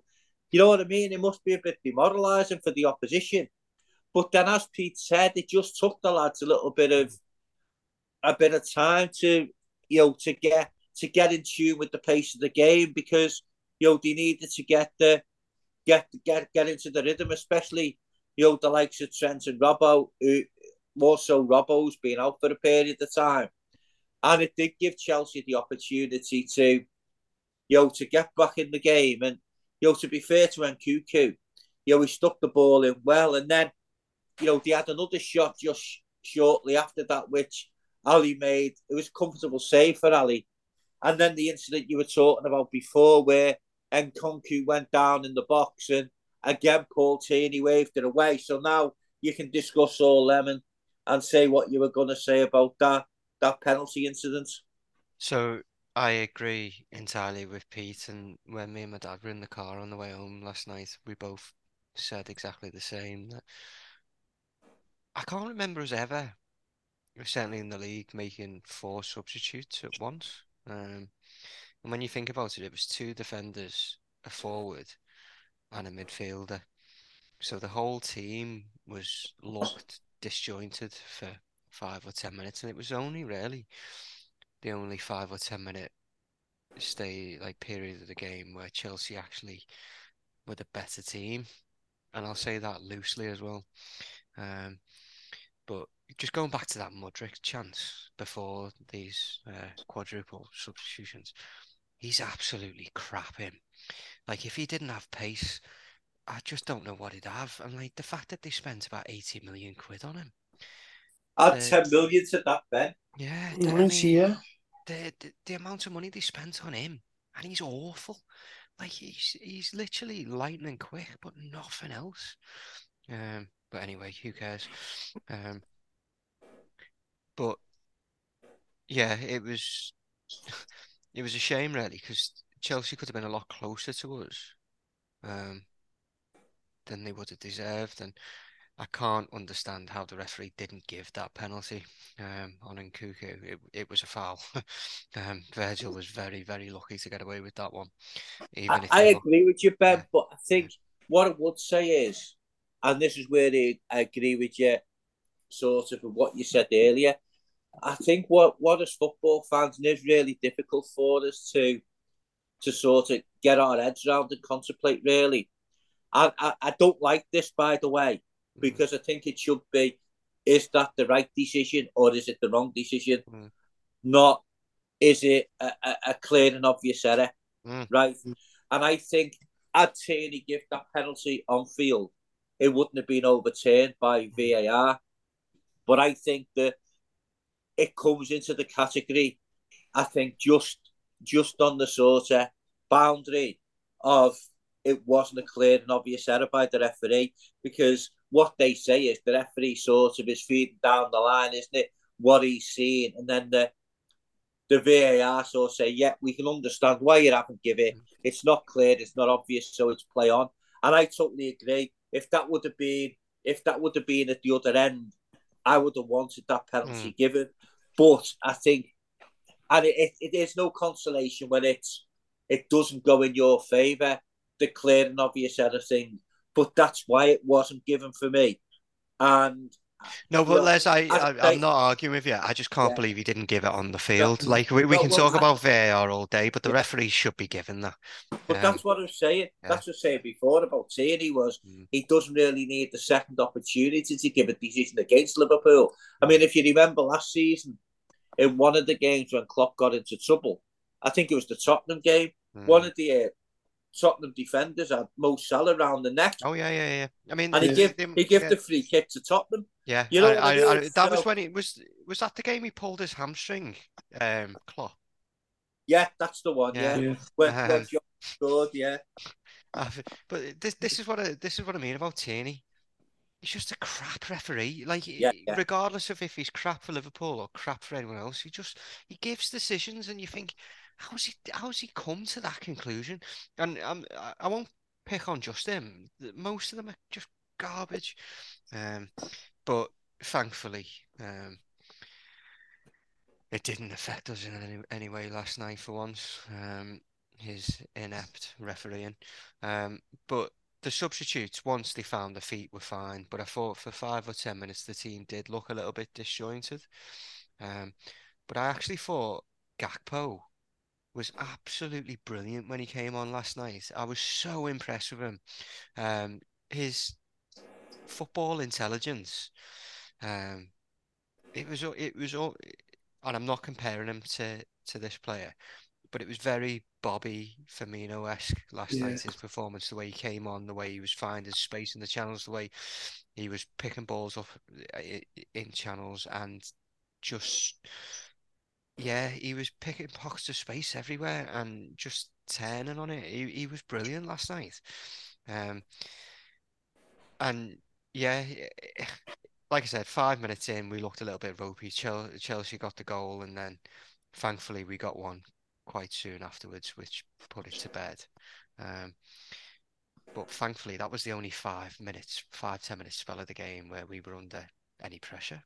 You know what I mean? It must be a bit demoralising for the opposition. But then, as Pete said, it just took the lads a little bit of a bit of time to, you know, to get to get in tune with the pace of the game, because, you know, they needed to get the get get get into the rhythm, especially, you know, the likes of Trent and Robbo, who, more so Robbo's been out for a period of time. And it did give Chelsea the opportunity to, you know, to get back in the game. And, you know, to be fair to Nkunku, you know, he stuck the ball in well. And then, you know, they had another shot just sh- shortly after that, which Ali made. It was a comfortable save for Ali. And then the incident you were talking about before, where Nkunku went down in the box, and again, Paul Tierney waved it away. So now you can discuss all them and, and say what you were going to say about that, that penalty incident. So I agree entirely with Pete, and when me and my dad were in the car on the way home last night, we both said exactly the same. That I can't remember us ever, certainly in the league, making four substitutes at once. Um, and when you think about it, it was two defenders, a forward and a midfielder. So the whole team was looked disjointed for five or ten minutes, and it was only really... the only five or ten minute stay like period of the game where Chelsea actually were the better team, and I'll say that loosely as well. Um, but just going back to that Mudrick chance before these uh, quadruple substitutions, he's absolutely crapping. Like, if he didn't have pace, I just don't know what he'd have. And like the fact that they spent about eighty million quid on him, add ten million to that, Ben. Yeah, I mean, yeah. The, the the amount of money they spent on him, and he's awful. Like, he's he's literally lightning quick, but nothing else. Um, but anyway, who cares? Um, but yeah, it was it was a shame, really, because Chelsea could have been a lot closer to us. Um, than they would have deserved. And I can't understand how the referee didn't give that penalty um, on Nkunku. It, it was a foul. um, Virgil was very, very lucky to get away with that one. Even I, if I agree were, with you, Ben, yeah. but I think what I would say is, and this is where I agree with you, sort of, with what you said earlier, I think what, what as football fans, and it's really difficult for us to to sort of get our heads around and contemplate, really. I, I, I don't like this, by the way, because I think it should be, is that the right decision or is it the wrong decision? Mm. Not, is it a, a clear and obvious error, mm. right? Mm. And I think had Tierney give that penalty on field, it wouldn't have been overturned by V A R. But I think that it comes into the category, I think, just just on the sort of boundary of it wasn't a clear and obvious error by the referee, because what they say is the referee sort of is feeding down the line, isn't it? What he's seeing. And then the the V A R sort of say, yeah, we can understand why you haven't given it. It's not clear, it's not obvious, so it's play on. And I totally agree. If that would have been if that would have been at the other end, I would have wanted that penalty mm. given. But I think, and it, it, it is no consolation when it's it doesn't go in your favour, the clear and obvious error thing. But that's why it wasn't given for me. And no, but you know, Les, I, I, I, I'm not arguing with you. I just can't yeah. believe he didn't give it on the field. No, like, we, we no, can well, talk I, about V A R all day, but the yeah. referees should be given that. But um, that's what I was saying. Yeah. That's what I was saying before about Tierney was mm. he doesn't really need the second opportunity to give a decision against Liverpool. I mean, if you remember last season, in one of the games when Klopp got into trouble, I think it was the Tottenham game, mm. one of the... Uh, Tottenham defenders had Mo Salah around the neck. Oh yeah, yeah, yeah. I mean, and he gave he gave yeah. the free kick to Tottenham. Yeah, you know, I, I, I, I, that so, was when it was. Was that the game he pulled his hamstring? Um, Klopp. Yeah, that's the one. Yeah, yeah. yeah. When, uh, when Jota scored, yeah. But this this is what I, this is what I mean about Tierney. He's just a crap referee. Like, yeah, yeah. regardless of if he's crap for Liverpool or crap for anyone else, he just he gives decisions, and you think, How's he? How's he come to that conclusion? And um, I won't pick on just him. Most of them are just garbage. Um, but thankfully, um, it didn't affect us in any, any way last night for once. Um, his inept refereeing. Um, but the substitutes, once they found their feet, were fine. But I thought for five or ten minutes, the team did look a little bit disjointed. Um, but I actually thought Gakpo was absolutely brilliant when he came on last night. I was so impressed with him. Um, his football intelligence. Um, it was it was all, and I'm not comparing him to, to this player, but it was very Bobby Firmino-esque last yeah. night, his performance, the way he came on, the way he was finding space in the channels, the way he was picking balls up in channels, and just... yeah, he was picking pockets of space everywhere and just turning on it. He he was brilliant last night. Um, and yeah, like I said, five minutes in, we looked a little bit ropey. Chelsea got the goal, and then thankfully we got one quite soon afterwards, which put it to bed. Um, but thankfully that was the only five minutes, five, ten minutes spell of the game where we were under any pressure.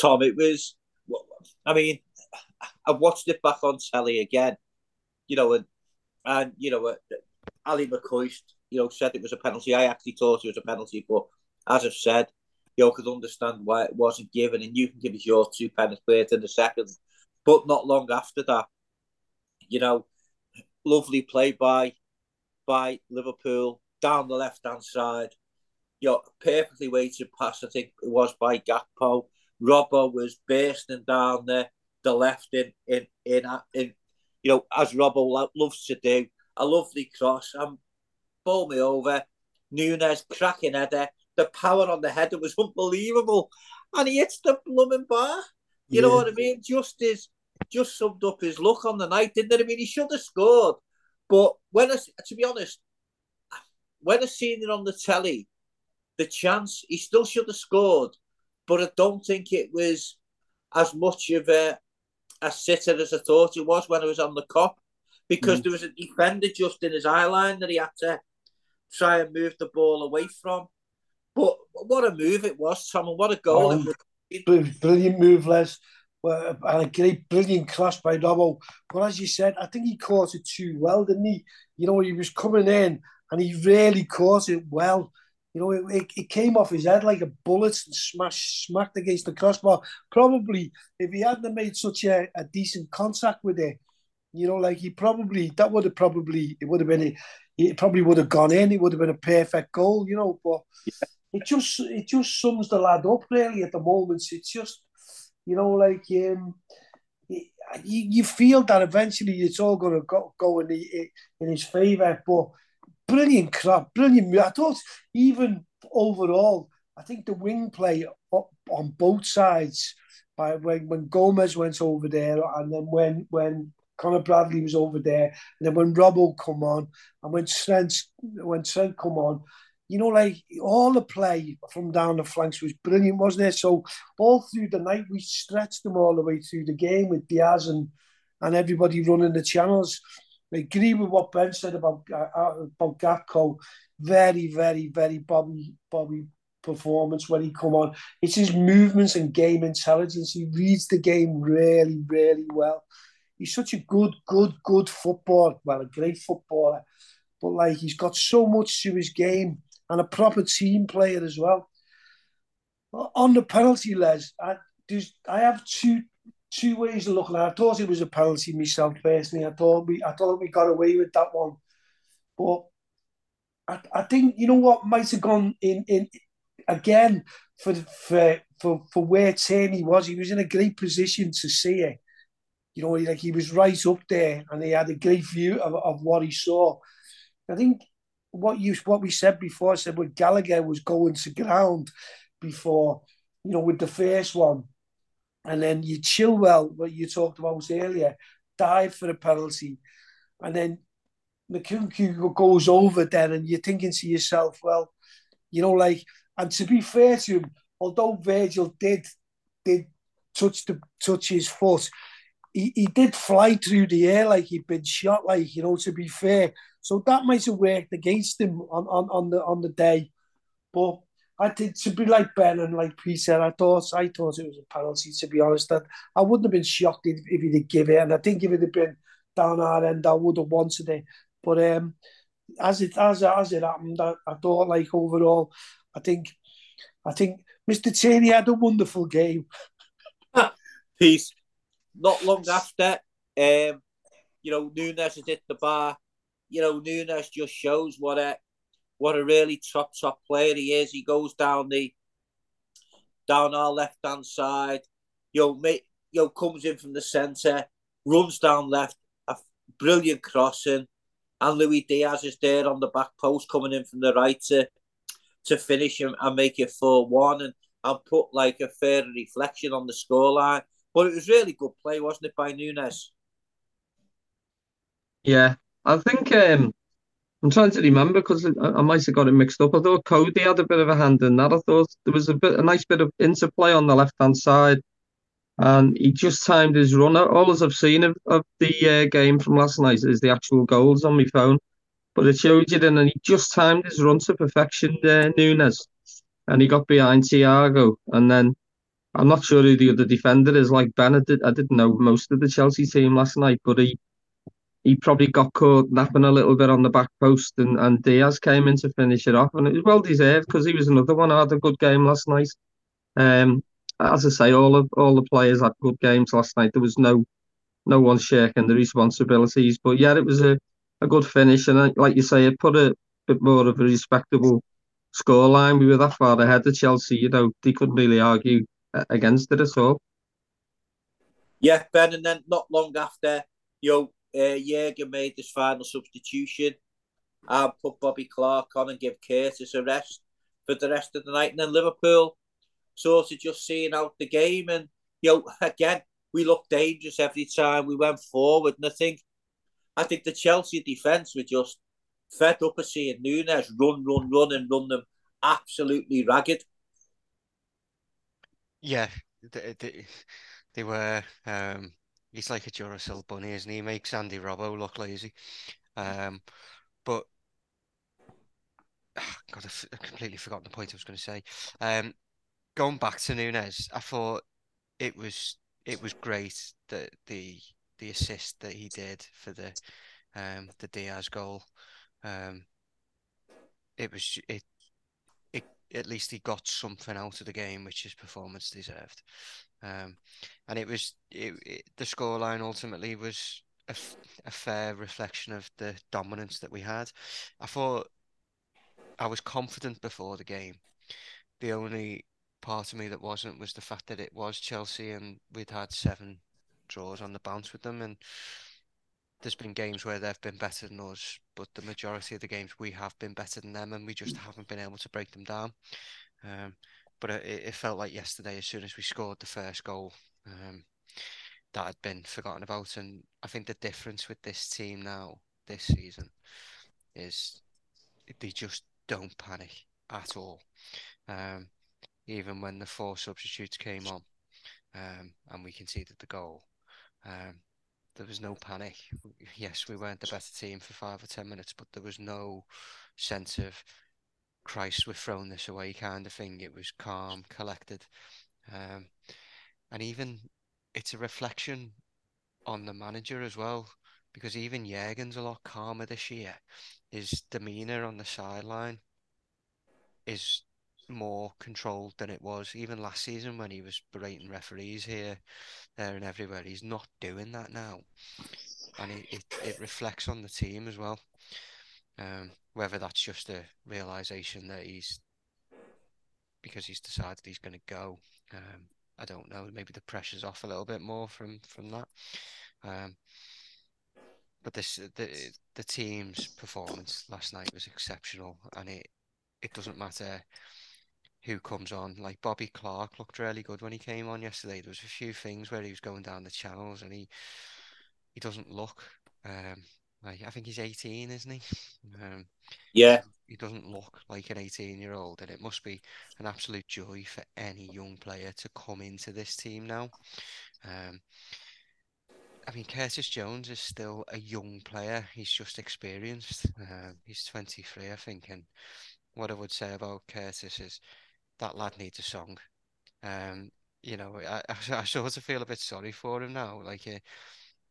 Tom, it was... I mean, I watched it back on telly again, you know, and, and you know, Ali McCoy, you know, said it was a penalty. I actually thought it was a penalty, but as I've said, you know, could understand why it wasn't given, and you can give us your two penalties later in the second. But not long after that, you know, lovely play by by Liverpool down the left-hand side, you know, perfectly weighted pass, I think it was, by Gakpo. Robbo was bursting down the, the left in, in, in, in, you know, as Robbo loves to do. A lovely cross. Um, ball me over. Núñez, cracking header. The power on the header was unbelievable. And he hits the blooming bar. You yeah. know what I mean? Just his, just summed up his luck on the night, didn't it? I mean, he should have scored. But when I, to be honest, when I seen it on the telly, the chance, he still should have scored. But I don't think it was as much of a, a sitter as I thought it was when I was on the cop, because mm. there was a defender just in his eye line that he had to try and move the ball away from. But what a move it was, Tom, and what a goal. Oh, it was. Brilliant move, Les. And a great, brilliant cross by Robbo. But as you said, I think he caught it too well, didn't he? You know, he was coming in and he really caught it well. You know, it, it came off his head like a bullet and smashed, smacked against the crossbar. Probably, if he hadn't made such a, a decent contact with it, you know, like he probably, that would have probably, it would have been, a, it probably would have gone in. It would have been a perfect goal, you know. But yeah. it just, it just sums the lad up really at the moment. It's just, you know, like um, you, you feel that eventually it's all going to go, go in, the, in his favour, but brilliant crap, brilliant. I thought even overall, I think the wing play up on both sides, by when, when Gomez went over there and then when, when Conor Bradley was over there and then when Robbo come on and when Trent, when Trent come on, you know, like all the play from down the flanks was brilliant, wasn't it? So all through the night, we stretched them all the way through the game with Diaz and, and everybody running the channels. I agree with what Ben said about uh, about Gakpo. Very, very, very Bobby Bobby performance when he come on. It's his movements and game intelligence. He reads the game really, really well. He's such a good, good, good footballer. Well, a great footballer. But like he's got so much to his game and a proper team player as well. On the penalty, Les, I, I have two... Two ways of looking at it. I thought it was a penalty myself personally. I thought we I thought we got away with that one. But I I think, you know what, might have gone in in again for for for, for where Tierney was. He was in a great position to see it. You know, like he was right up there and he had a great view of, of what he saw. I think what you what we said before, I said when Gallagher was going to ground before, you know, with the first one. And then you Chilwell, what you talked about earlier, dive for a penalty. And then McCunku goes over then and you're thinking to yourself, well, you know, like, and to be fair to him, although Virgil did did touch the touch his foot, he, he did fly through the air like he'd been shot, like, you know, to be fair. So that might have worked against him on, on, on the on the day. But I did, to be like Ben and like Pete said, I thought I thought it was a penalty, to be honest. That I wouldn't have been shocked if, if he did give it. And I think if it had been down our end, I would have wanted it. But um, as it as as it happened, I, I thought like overall, I think I think Mister Tierney had a wonderful game. Peace. Not long after, um, you know, Núñez is at the bar. You know, Núñez just shows what a What a really top, top player he is. He goes down the down our left hand side, you know, mate, you know, comes in from the centre, runs down left, a brilliant crossing, and Luis Diaz is there on the back post coming in from the right to, to finish him and make it four one and, and put like a fair reflection on the scoreline. But it was really good play, wasn't it, by Núñez? Yeah, I think... Um... I'm trying to remember because I, I might have got it mixed up. I thought Cody had a bit of a hand in that. I thought there was a bit, a nice bit of interplay on the left-hand side, and he just timed his runner. All as I've seen of, of the uh, game from last night is the actual goals on my phone, but it showed you then, and he just timed his run to perfection there, uh, Núñez, and he got behind Thiago. And then I'm not sure who the other defender is. Like Ben, I, did, I didn't know most of the Chelsea team last night, but he. He probably got caught napping a little bit on the back post and, and Diaz came in to finish it off. And it was well-deserved because he was another one who had a good game last night. Um, as I say, all of all the players had good games last night. There was no no one sharing the responsibilities. But, yeah, it was a, a good finish. And, like you say, it put a bit more of a respectable scoreline. We were that far ahead of Chelsea. You know, they couldn't really argue against it at all. Yeah, Ben, and then not long after, you know, Uh, Jürgen made his final substitution and put Bobby Clark on and give Curtis a rest for the rest of the night. And then Liverpool sort of just seeing out the game. And, you know, again, we looked dangerous every time we went forward. And I think I think the Chelsea defence were just fed up of seeing Núñez run, run, run and run them absolutely ragged. Yeah, they, they, they were... Um... He's like a Duracell bunny, isn't he? He makes Andy Robbo look lazy. Um, but God, I've completely forgotten the point I was going to say. Um, going back to Núñez, I thought it was it was great that the the assist that he did for the um the Diaz goal. Um, it was it it at least he got something out of the game, which his performance deserved. Um, and it was it, it, the scoreline ultimately was a, a fair reflection of the dominance that we had. I thought. I was confident before the game. The only part of me that wasn't was the fact that it was Chelsea and we'd had seven draws on the bounce with them. And there's been games where they've been better than us, but the majority of the games we have been better than them and we just haven't been able to break them down. Um, but it, it felt like yesterday, as soon as we scored the first goal, um, that had been forgotten about. And I think the difference with this team now, this season, is they just... don't panic at all. Um, even when the four substitutes came on um, and we conceded the goal, um, there was no panic. Yes, we weren't the better team for five or ten minutes, but there was no sense of, Christ, we've thrown this away kind of thing. It was calm, collected. Um, and even it's a reflection on the manager as well, because even Jürgen's a lot calmer this year. His demeanour on the sideline is more controlled than it was even last season when he was berating referees here, there and everywhere. He's not doing that now. And it, it, it reflects on the team as well. Um, whether that's just a realisation that he's... because he's decided he's going to go. Um, I don't know. Maybe the pressure's off a little bit more from, from that. Um But this, the the team's performance last night was exceptional, and it, it doesn't matter who comes on. Like, Bobby Clark looked really good when he came on yesterday. There was a few things where he was going down the channels, and he he doesn't look. Um, like, I think he's eighteen, isn't he? Um, yeah. He doesn't look like an eighteen-year-old, and it must be an absolute joy for any young player to come into this team now. Um I mean, Curtis Jones is still a young player. He's just experienced. Uh, he's twenty-three, I think. And what I would say about Curtis is that lad needs a song. Um, you know, I, I sort of feel a bit sorry for him now. Like, uh,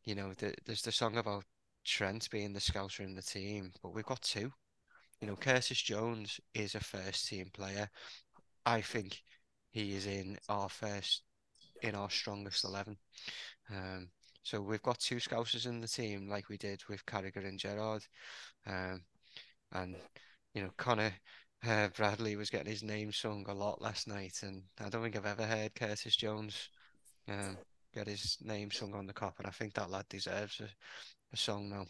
you know, the, there's the song about Trent being the scouser in the team, but we've got two. You know, Curtis Jones is a first-team player. I think he is in our first, in our strongest eleven. Um, So we've got two scousers in the team, like we did with Carragher and Gerrard. Um, and, you know, Conor uh, Bradley was getting his name sung a lot last night, and I don't think I've ever heard Curtis Jones um, get his name sung on the cop, and I think that lad deserves a, a song now.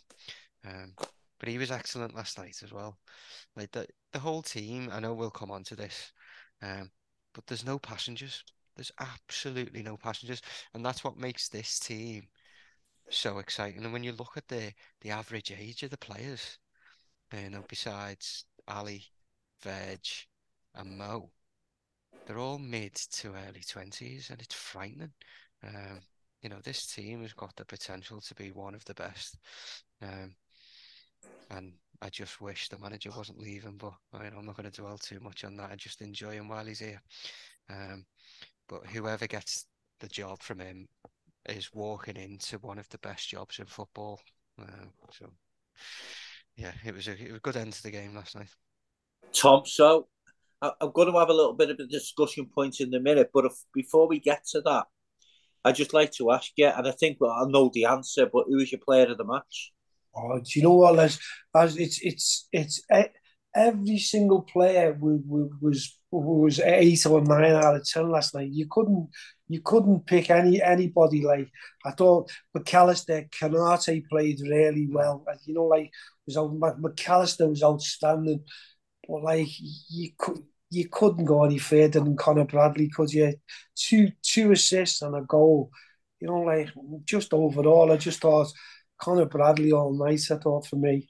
Um, but he was excellent last night as well. Like, the, the whole team, I know we'll come on to this, um, but there's no passengers. There's absolutely no passengers, and that's what makes this team so exciting. And when you look at the the average age of the players, you know, besides Ali, Virg and Mo, they're all mid to early twenties, and it's frightening. Um, you know, this team has got the potential to be one of the best. Um, and I just wish the manager wasn't leaving, but I mean, I'm not going to dwell too much on that. I just enjoy him while he's here. Um, but whoever gets the job from him is walking into one of the best jobs in football. Um, so, yeah, it was, a, it was a good end to the game last night. Tom, so I, I'm going to have a little bit of a discussion point in a minute, but if, before we get to that, I'd just like to ask you, and I think well, I know the answer, but who was your player of the match? Oh, do you know what, Les? As it's it's it's every single player was was eight or nine out of ten last night. You couldn't. You couldn't pick any anybody. Like, I thought McAllister, Canate played really well. You know, like, was McAllister was outstanding, but like you could you couldn't go any further than Conor Bradley, could you? Two two assists and a goal. You know, like, just overall, I just thought Conor Bradley all night. I thought, for me,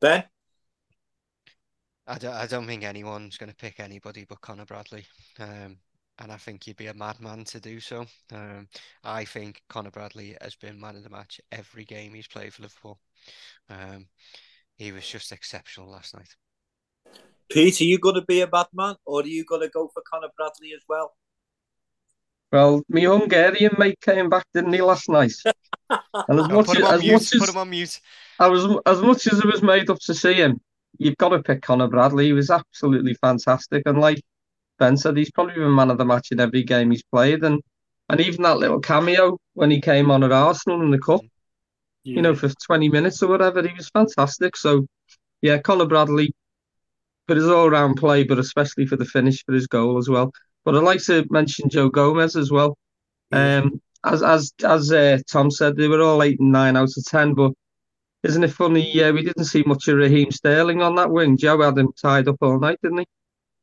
Ben. I don't, I don't think anyone's going to pick anybody but Conor Bradley. Um, And I think you'd be a madman to do so. Um, I think Conor Bradley has been man of the match every game he's played for Liverpool. Um, he was just exceptional last night. Pete, are you going to be a madman, or are you going to go for Conor Bradley as well? Well, my Hungarian mate came back, didn't he, last night? And as much as it was made up to see him, you've got to pick Conor Bradley. He was absolutely fantastic. And like Ben said, he's probably been man of the match in every game he's played. And and even that little cameo when he came on at Arsenal in the Cup, yeah. you know, for twenty minutes or whatever, he was fantastic. So, yeah, Conor Bradley, for his all-round play, but especially for the finish, for his goal as well. But I'd like to mention Joe Gomez as well. Um, as as as uh, Tom said, they were all eight and nine out of ten. But isn't it funny? Yeah, we didn't see much of Raheem Sterling on that wing. Joe had him tied up all night, didn't he?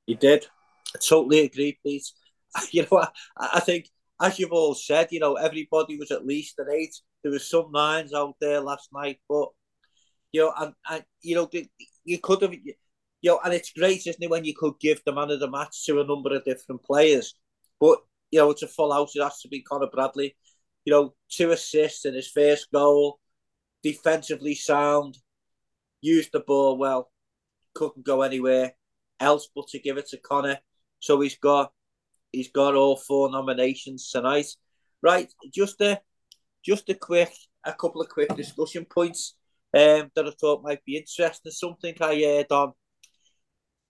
He did. I totally agree, Pete. You know, I, I think, as you've all said, you know, everybody was at least an eight. There were some nines out there last night, but you know, and, and you know, you could have. You know, and it's great, isn't it, when you could give the man of the match to a number of different players. But, you know, to fall out, it has to be Conor Bradley. You know, two assists in his first goal, defensively sound, used the ball well, couldn't go anywhere else but to give it to Conor. So he's got he's got all four nominations tonight. Right, just a, just a quick, a couple of quick discussion points um, that I thought might be interesting. Something I heard on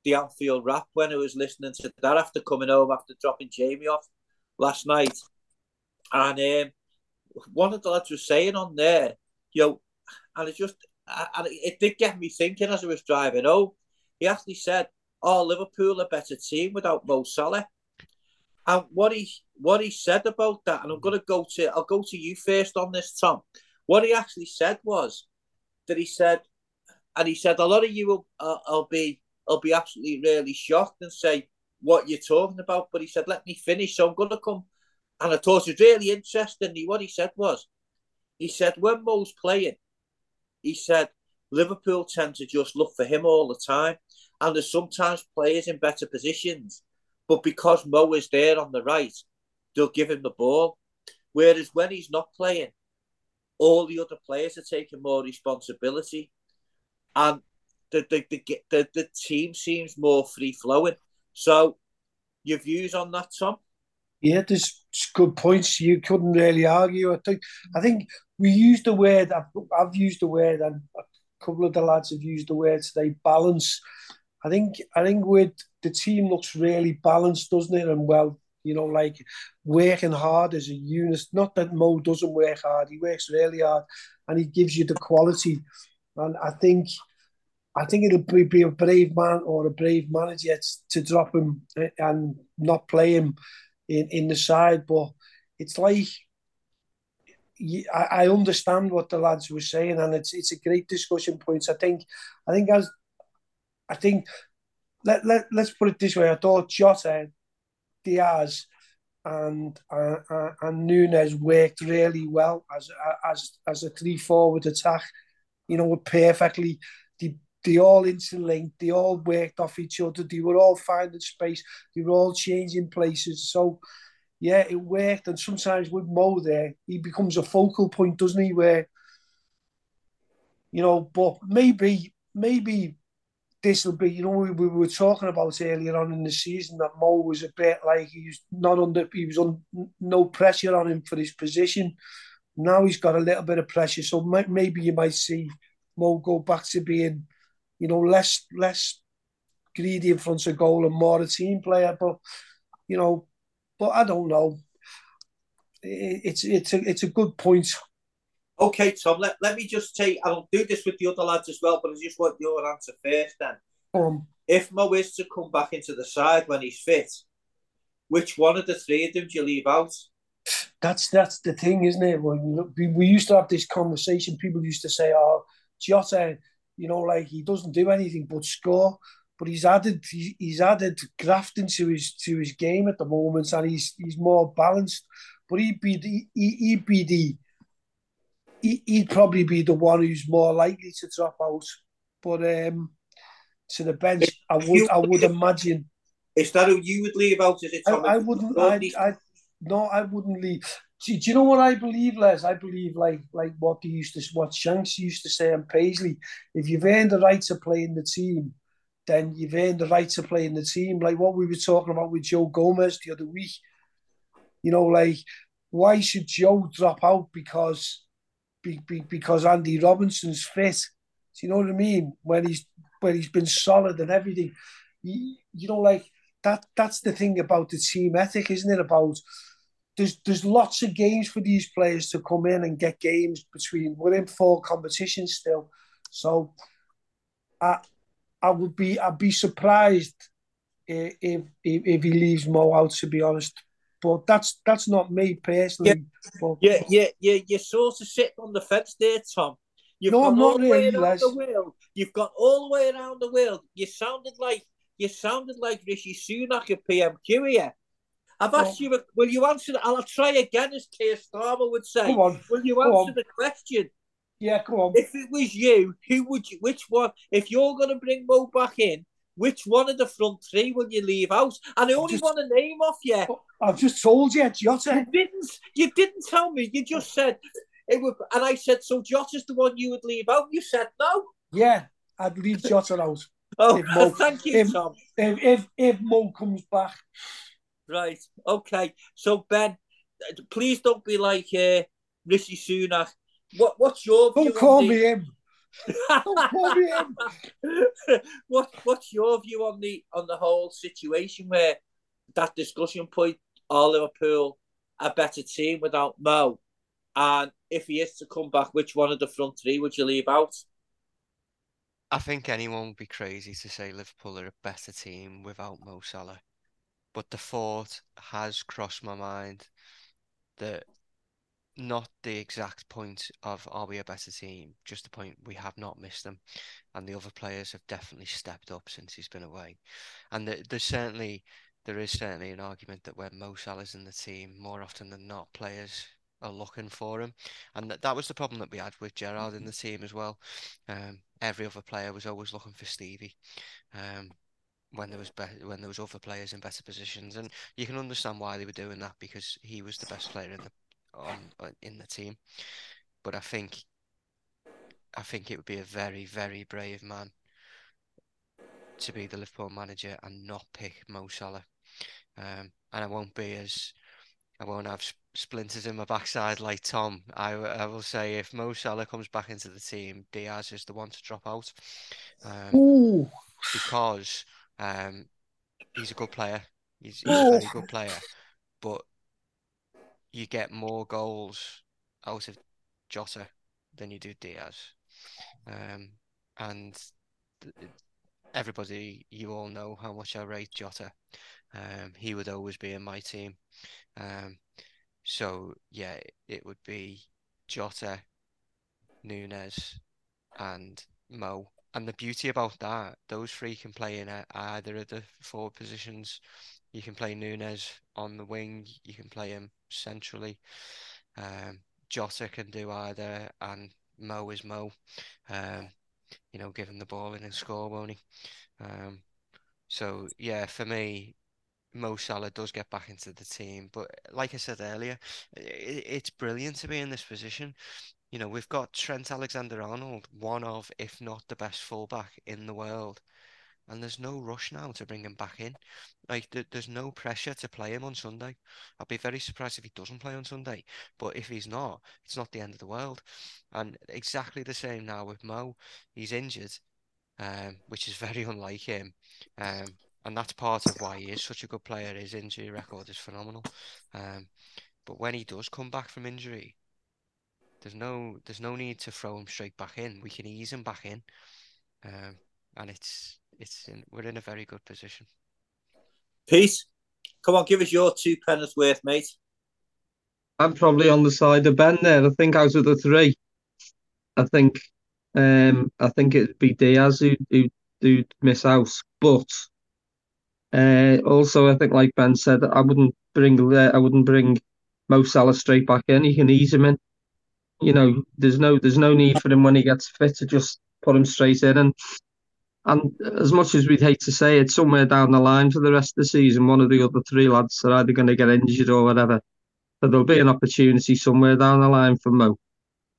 the Anfield Rap when I was listening to that after coming home after dropping Jamie off last night, and um, one of the lads was saying on there, you know, and it just and it did get me thinking as I was driving home. He actually said, "Oh, Liverpool are a better team without Mo Salah," and what he what he said about that, and I'm going to go to I'll go to you first on this, Tom. What he actually said was that he said, and he said a lot of you will uh, will be. I'll be absolutely really shocked and say, what you're talking about? But he said, let me finish, so I'm going to come. And I thought it was really interesting. What he said was, he said, when Mo's playing, he said, Liverpool tend to just look for him all the time. And there's sometimes players in better positions. But because Mo is there on the right, they'll give him the ball. Whereas when he's not playing, all the other players are taking more responsibility. And The the, the the the team seems more free flowing. So, your views on that, Tom? Yeah, there's good points. You couldn't really argue. I think I think we used the word. I've, I've used the word, and a couple of the lads have used the word today. Balance. I think I think with the team looks really balanced, doesn't it? And well, you know, like working hard as a unit. Not that Mo doesn't work hard. He works really hard, and he gives you the quality. And I think. I think it'll be a brave man or a brave manager to drop him and not play him in, in the side. But it's like, I understand what the lads were saying, and it's it's a great discussion point. I think, I think as, I think, let let let's put it this way. I thought Jota, Diaz, and uh, uh, and Núñez worked really well as as as a three forward attack. You know, perfectly. They, they all interlinked, they all worked off each other, they were all finding space, they were all changing places. So, yeah, it worked. And sometimes with Mo there, he becomes a focal point, doesn't he? Where, you know, but maybe, maybe this will be, you know, we, we were talking about earlier on in the season that Mo was a bit like he was not under, he was on no pressure on him for his position. Now he's got a little bit of pressure. So maybe you might see Mo go back to being, you know, less less greedy in front of goal and more a team player. But you know, but I don't know. It, it's it's a it's a good point. Okay, Tom. Let, let me just take. I'll do this with the other lads as well, but I just want your answer first. Then, um, if Mo is to come back into the side when he's fit, which one of the three of them do you leave out? That's that's the thing, isn't it? When we, we used to have this conversation, people used to say, "Oh, Jota, you know, like he doesn't do anything but score," but he's added he, he's added graft into his to his game at the moment, and he's he's more balanced. But he'd be the, he, he'd be the he, he'd probably be the one who's more likely to drop out. But um, to the bench, I would you, I would imagine. Is that who you would leave out? Is it? I, I wouldn't. I, I no, I wouldn't leave. Do you know what I believe, Les? I believe like like what they used to, what Shanks used to say on Paisley. If you've earned the right to play in the team, then you've earned the right to play in the team. Like what we were talking about with Joe Gomez the other week. You know, like, why should Joe drop out because be, be, because Andy Robinson's fit? Do you know what I mean? When he's when he's been solid and everything. You, you know, like, that. that's the thing about the team ethic, isn't it? About there's there's lots of games for these players to come in and get games between. We're in four competitions still. So I I would be I'd be surprised if if, if he leaves Mo out, to be honest. But that's that's not me personally. Yeah, yeah, yeah, yeah. You're sort of sitting on the fence there, Tom. You've no, got I'm all not the really way around less. the world. You've got all the way around the world. You sounded like you sounded like Rishi Sunak at P M Q here. I've asked oh. you. A, will you answer? The, I'll try again, as Keir Starmer would say. Come on, will you answer the question? Yeah, come on. If it was you, who would you? Which one? If you're going to bring Mo back in, which one of the front three will you leave out? And I only just, want a name off you. I've just told you, Jota. You didn't, you didn't tell me. You just said, it would, and I said, so Jota's the one you would leave out? You said no. Yeah, I'd leave Jota out. Oh, Mo, thank you, if, Tom. If, if, if Mo comes back. Right, okay. So, Ben, please don't be like uh, Rishi Sunak. What, what's your view? Don't call me him. Don't call me him. What What's your view on the on the whole situation where that discussion point? Are Liverpool a better team without Mo? And if he is to come back, which one of the front three would you leave out? I think anyone would be crazy to say Liverpool are a better team without Mo Salah. But the thought has crossed my mind that. Not the exact point of are we a better team, just the point we have not missed them, and the other players have definitely stepped up since he's been away. And there's certainly there is certainly an argument that when Mo Salah's in the team, more often than not, players are looking for him, and that, that was the problem that we had with Gerrard in the team as well. Um, every other player was always looking for Stevie. Um, when there was be- when there was other players in better positions, and you can understand why they were doing that because he was the best player in the. On, in the team, but I think I think it would be a very very brave man to be the Liverpool manager and not pick Mo Salah, um, and I won't be as I won't have splinters in my backside like Tom. I, I will say if Mo Salah comes back into the team, Diaz is the one to drop out, um, because um, he's a good player he's, he's a very good player, but you get more goals out of Jota than you do Diaz. Um, and th- everybody, you all know how much I rate Jota. Um, he would always be in my team. Um, so, yeah, it would be Jota, Núñez and Mo. And the beauty about that, those three can play in either of the forward positions. You can play Núñez on the wing. You can play him centrally. Um, Jota can do either, and Mo is Mo. Um, you know, give him the ball in and score, won't he? Um, so, yeah, for me, Mo Salah does get back into the team. But like I said earlier, it, it's brilliant to be in this position. You know, we've got Trent Alexander-Arnold, one of, if not the best fullback in the world. And there's no rush now to bring him back in. Like, th- there's no pressure to play him on Sunday. I'd be very surprised if he doesn't play on Sunday. But if he's not, it's not the end of the world. And exactly the same now with Mo. He's injured, um, which is very unlike him. Um, and that's part of why he is such a good player. His injury record is phenomenal. Um, but when he does come back from injury, there's no, there's no need to throw him straight back in. We can ease him back in. Um, and it's... It's in, we're in a very good position. Pete, come on, give us your two pennies worth, mate. I'm probably on the side of Ben there. I think out of the three, I think, um, I think it'd be Diaz who who who'd miss out. But uh, also, I think, like Ben said, I wouldn't bring uh, I wouldn't bring Mo Salah straight back in. You can ease him in. You know, there's no there's no need for him when he gets fit to just put him straight in. And And as much as we'd hate to say it, somewhere down the line for the rest of the season, one of the other three lads are either going to get injured or whatever. But there'll be an opportunity somewhere down the line for Mo.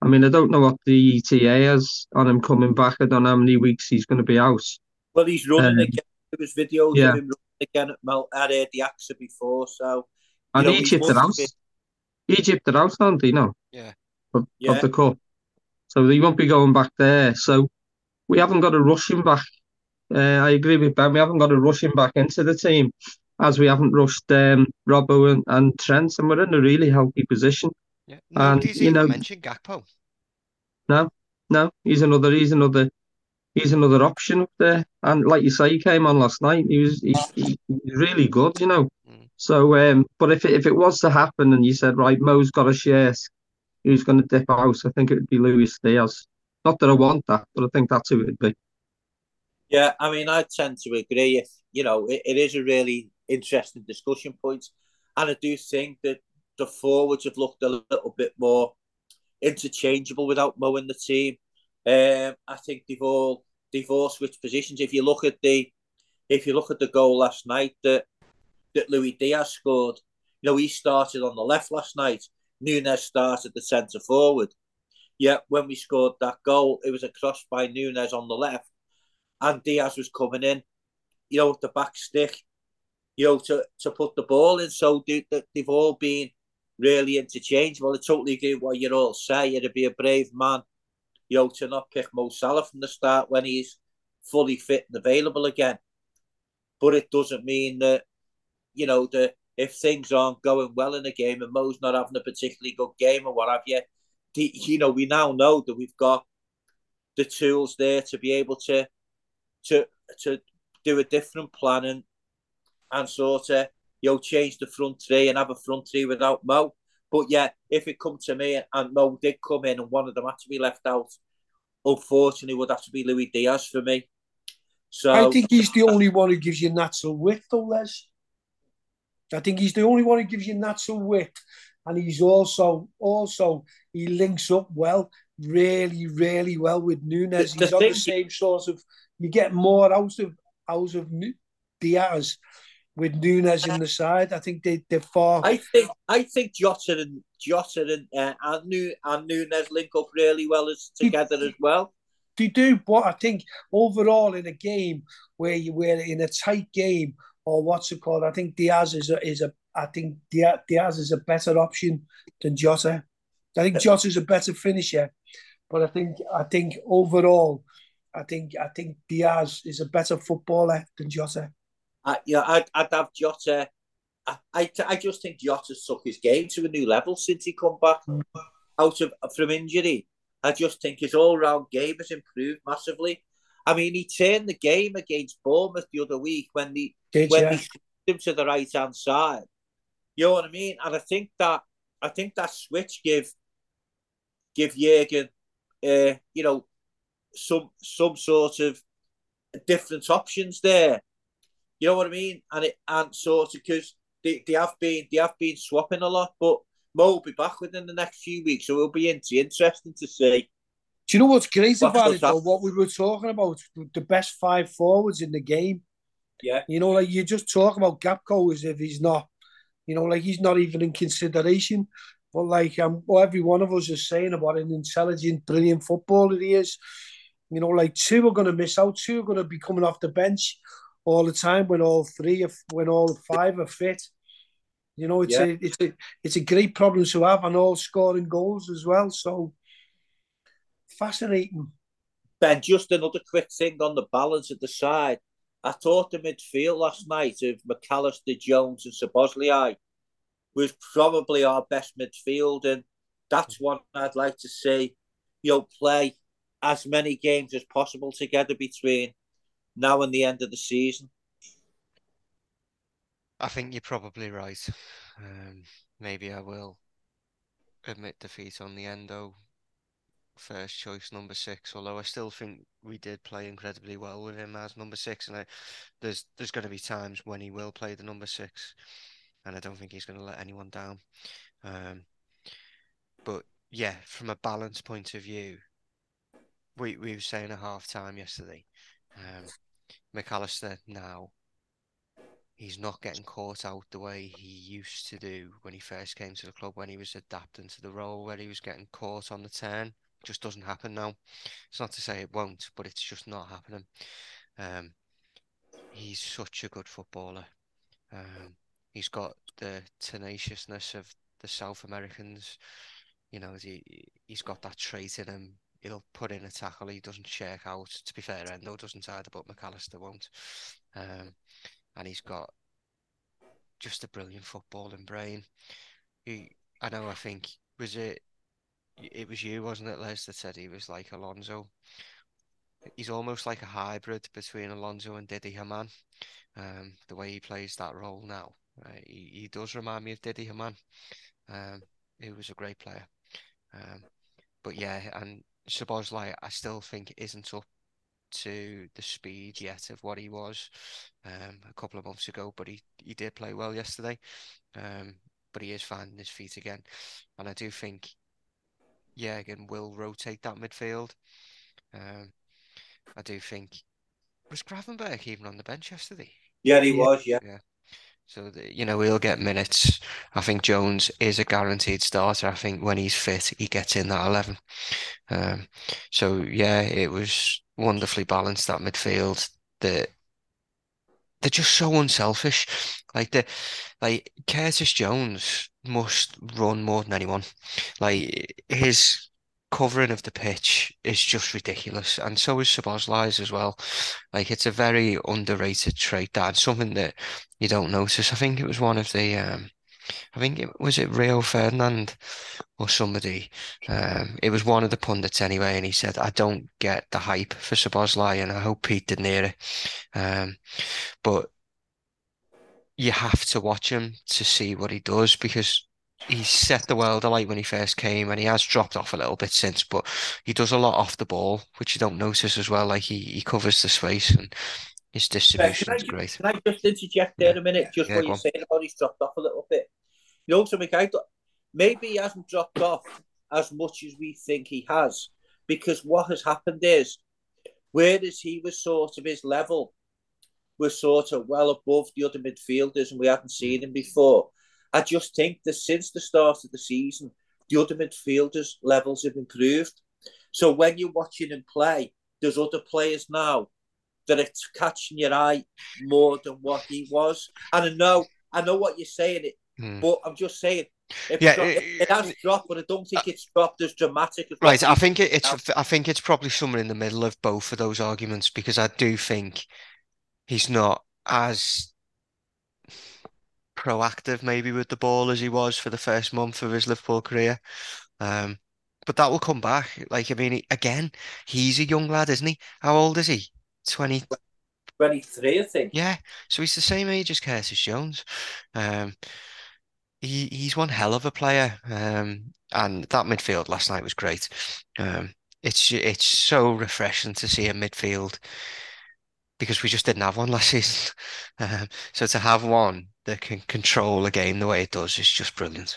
I mean, I don't know what the E T A is on him coming back. I don't know how many weeks he's going to be out. Well, he's running um, again. There was videos yeah. of him running again at Mel at uh, the AXA before. So and know, Egypt are out. Been... Egypt are out, aren't they? No. Yeah. Of, yeah. of the cup, so they won't be going back there. So we haven't got to rush him back. Uh, I agree with Ben. We haven't got to rush him back into the team, as we haven't rushed um, Robbo and, and Trent, and we're in a really healthy position. Yeah. Nobody's and, you even know, mentioned Gakpo. No, no, he's another, he's another, he's another option up there. And like you say, he came on last night. He was, he, he, he's really good, you know. Mm. So, um, but if it, if it was to happen, and you said, right, Mo's got a shirt, who's going to dip out? I think it would be Luis Diaz. Not that I want that, but I think that's who it would be. Yeah, I mean, I tend to agree. If, you know, it, it is a really interesting discussion point. And I do think that the forwards have looked a little bit more interchangeable without Mo in the team. Um, I think they've all they've all switched positions. If you look at the if you look at the goal last night that that Luis Diaz scored, you know, he started on the left last night. Núñez started the centre forward. Yeah, when we scored that goal, it was a cross by Núñez on the left, and Diaz was coming in, you know, with the back stick, you know, to, to put the ball in. So they, they've all been really interchangeable. I totally agree with what you're all saying. It'd be a brave man, you know, to not pick Mo Salah from the start when he's fully fit and available again. But it doesn't mean that, you know, that if things aren't going well in a game and Mo's not having a particularly good game or what have you, you know, we now know that we've got the tools there to be able to to to do a different plan and, and sort of, you know, change the front three and have a front three without Mo. But yeah, if it come to me and Mo did come in and one of them had to be left out, unfortunately, would have to be Luis Diaz for me. So I think he's the only one who gives you natural width, though, Les. I think he's the only one who gives you natural width, and he's also also he links up well, really, really well with Núñez. He's on the same sort of. You get more out of out of Diaz with Núñez in the side. I think they they're far. I think I think Jota and Jota and uh, and, Nú, and Núñez link up really well as together they, as well. They do, but I think overall in a game where you were in a tight game. Or what's it called? I think Diaz is a is a. I think Diaz, Diaz is a better option than Jota. I think Jota is a better finisher, but I think I think overall, I think I think Diaz is a better footballer than Jota. Uh, yeah, I'd I'd have Jota. I, I I just think Jota's took his game to a new level since he come back mm. out of from injury. I just think his all round game has improved massively. I mean, he turned the game against Bournemouth the other week when they Did when you? they switched him to the right hand side. You know what I mean? And I think that I think that switch give give Jürgen, uh, you know, some some sort of different options there. You know what I mean? And it and sort of because they, they have been they have been swapping a lot, but Mo will be back within the next few weeks, so it'll be interesting to see. Do you know what's great about it, though? What we were talking about, the best five forwards in the game. Yeah. You know, like you just talk about Gakpo as if he's not, you know, like he's not even in consideration. But like um, well, every one of us is saying about an intelligent, brilliant footballer he is. You know, like two are going to miss out, two are going to be coming off the bench all the time when all three, are, when all five are fit. You know, it's yeah. a it's a it's a great problem to have, and all scoring goals as well. So. Fascinating. Ben, just another quick thing on the balance of the side. I thought the midfield last night of McAllister, Jones and Sir Bosley was probably our best midfield, and that's one I'd like to see, you know, play as many games as possible together between now and the end of the season. I think you're probably right. Um, maybe I will admit defeat on the Endo first choice number six, although I still think we did play incredibly well with him as number six, and I, there's there's going to be times when he will play the number six, and I don't think he's going to let anyone down. Um, but yeah, from a balance point of view, we we were saying at half time yesterday, um, McAllister now, he's not getting caught out the way he used to do when he first came to the club, when he was adapting to the role, where he was getting caught on the turn. Just doesn't happen now. It's not to say it won't, but it's just not happening. Um, he's such a good footballer. Um, he's got the tenaciousness of the South Americans. You know, he, he's got that trait in him. He'll put in a tackle. He doesn't shirk out. To be fair, Endo doesn't either, but McAllister won't. Um, and he's got just a brilliant footballing brain. He, I know, I think, was it, it was you, wasn't it, Les, that said he was like Alonso. He's almost like a hybrid between Alonso and Didi Hamann. Um, the way he plays that role now. Uh, he, he does remind me of Didi Hamann, um, who was a great player. Um, but yeah, and Szoboszlai, I still think, isn't up to the speed yet of what he was um, a couple of months ago, but he, he did play well yesterday. Um, but he is finding his feet again. And I do think Jürgen will rotate that midfield. Um, I do think... Was Gravenberch even on the bench yesterday? Yeah, he was, yeah. yeah. So, the, you know, he'll get minutes. I think Jones is a guaranteed starter. I think when he's fit, he gets in that eleven. Um, so, yeah, it was wonderfully balanced, that midfield. The, they're just so unselfish. Like, the, like Curtis Jones must run more than anyone. Like, his... covering of the pitch is just ridiculous, and so is Szoboszlai's as well. Like, it's a very underrated trait, that, something that you don't notice. I think it was one of the, um, I think it was it Rio Ferdinand or somebody. Um, it was one of the pundits anyway, and he said, "I don't get the hype for Szoboszlai," and I hope Pete didn't hear it. Um, but you have to watch him to see what he does, because he set the world alight when he first came, and he has dropped off a little bit since, but he does a lot off the ball, which you don't notice as well. Like, he, he covers the space, and his distribution is great. Can I just interject there yeah. a minute, just yeah, what you're on. saying about he's dropped off a little bit? You know, so maybe he hasn't dropped off as much as we think he has, because what has happened is, whereas he was sort of his level, was sort of well above the other midfielders, and we hadn't seen him before. I just think that since the start of the season, the other midfielders' levels have improved. So when you're watching him play, there's other players now that are catching your eye more than what he was. And I know, I know what you're saying, it, mm. but I'm just saying, if yeah, dropped, it, it has dropped, but I don't think it's dropped as dramatic. As right, I think it, it's. I think it's probably somewhere in the middle of both of those arguments, because I do think he's not as proactive maybe with the ball as he was for the first month of his Liverpool career, um, but that will come back. Like, I mean, he, again, he's a young lad, isn't he? How old is he? twenty twenty-three, I think. Yeah, so he's the same age as Curtis Jones. Um, he he's one hell of a player, um, and that midfield last night was great. Um, it's it's so refreshing to see a midfield, because we just didn't have one last season. Um, so to have one that can control a game the way it does is just brilliant.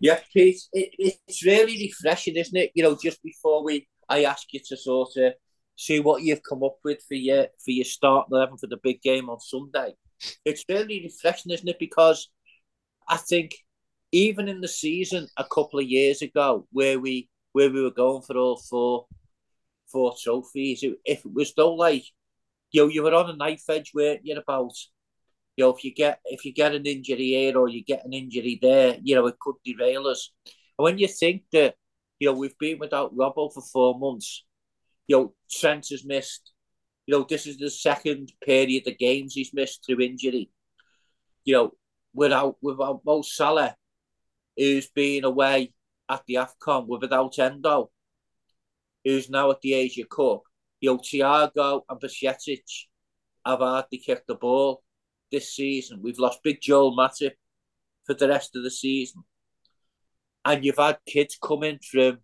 Yeah, Pete, it, it's really refreshing, isn't it? You know, just before we, I ask you to sort of see what you've come up with for your for your start eleven for the big game on Sunday. It's really refreshing, isn't it? Because I think even in the season a couple of years ago, where we where we were going for all four four trophies, if it was though like, you know, you were on a knife edge, weren't you, about, you know, if you get if you get an injury here or you get an injury there, you know, it could derail us. And when you think that, you know, we've been without Robbo for four months, you know, Trent has missed, you know, this is the second period of games he's missed through injury. You know, without without Mo Salah, who's been away at the AFCON, without Endo, who's now at the Asia Cup, you know, Thiago and Bacetic have hardly kicked the ball this season. We've lost big Joel Matip for the rest of the season. And you've had kids coming from,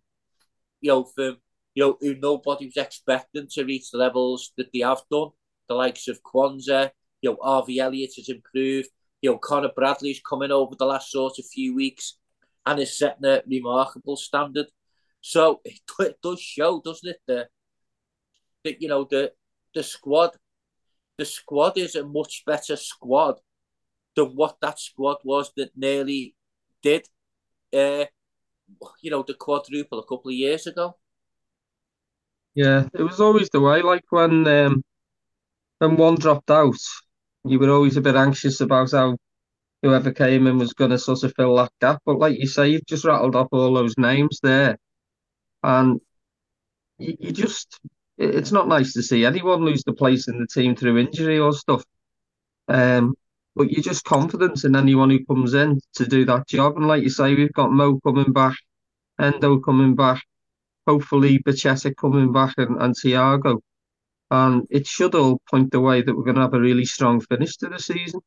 you know, from, you know, who nobody was expecting to reach the levels that they have done. The likes of Kwanzaa, you know, Harvey Elliott has improved, you know, Conor Bradley's coming over the last sort of few weeks and is setting a remarkable standard. So it, it does show, doesn't it, that, that you know, the the squad, the squad is a much better squad than what that squad was that nearly did, uh, you know, the quadruple a couple of years ago. Yeah, it was always the way. Like when um, when one dropped out, you were always a bit anxious about how whoever came in was going to sort of fill that gap. But like you say, you've just rattled off all those names there. And you, you just, it, it's not nice to see anyone lose the place in the team through injury or stuff. Um, but you're just confident in anyone who comes in to do that job. And like you say, we've got Mo coming back, Endo coming back, hopefully Bachetta coming back and, and Thiago. And it should all point the way that we're going to have a really strong finish to the season.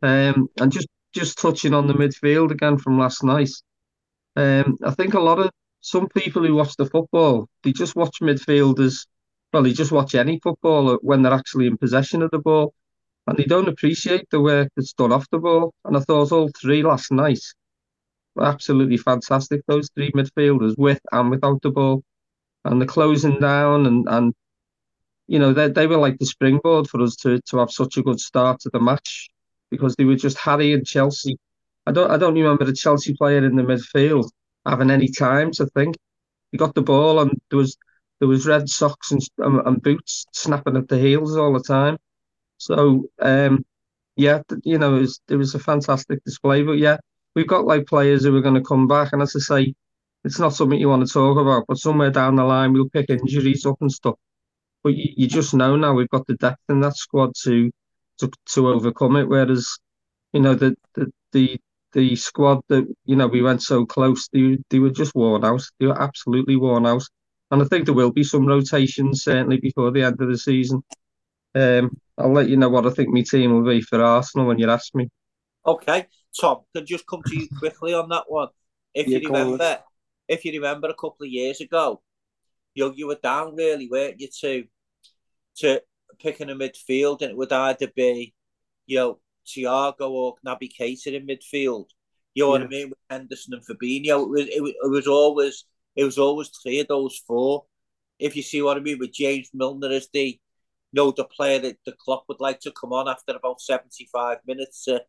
Um, and just, just touching on the midfield again from last night, um, I think a lot of some people who watch the football, they just watch midfielders, well, they just watch any footballer when they're actually in possession of the ball, and they don't appreciate the work that's done off the ball. And I thought all three last night were absolutely fantastic, those three midfielders, with and without the ball. And the closing down and, and you know, they, they were like the springboard for us to, to have such a good start to the match, because they were just harrying Chelsea. I don't I don't remember the Chelsea player in the midfield having any time to think. He got the ball and there was there was red socks and and, and boots snapping at the heels all the time. So um, yeah, you know, it was it was a fantastic display. But yeah, we've got like players who are going to come back, and as I say, it's not something you want to talk about. But somewhere down the line, we'll pick injuries up and stuff. But you, you just know now we've got the depth in that squad to. To, to overcome it, whereas you know the the the, the squad that you know we went so close, they, they were just worn out. They were absolutely worn out, and I think there will be some rotations certainly before the end of the season. Um, I'll let you know what I think my team will be for Arsenal when you ask me. Okay, Tom, can I just come to you quickly on that one? If yeah, you remember, if you remember a couple of years ago, you you were down really, weren't you? To to picking a midfield, and it would either be, you know, Thiago or Naby Keita in midfield. You know yeah. what I mean? With Henderson and Fabinho, it was, it was it was always it was always three of those four. If you see what I mean, with James Milner as the, you know, the player that the clock would like to come on after about seventy five minutes to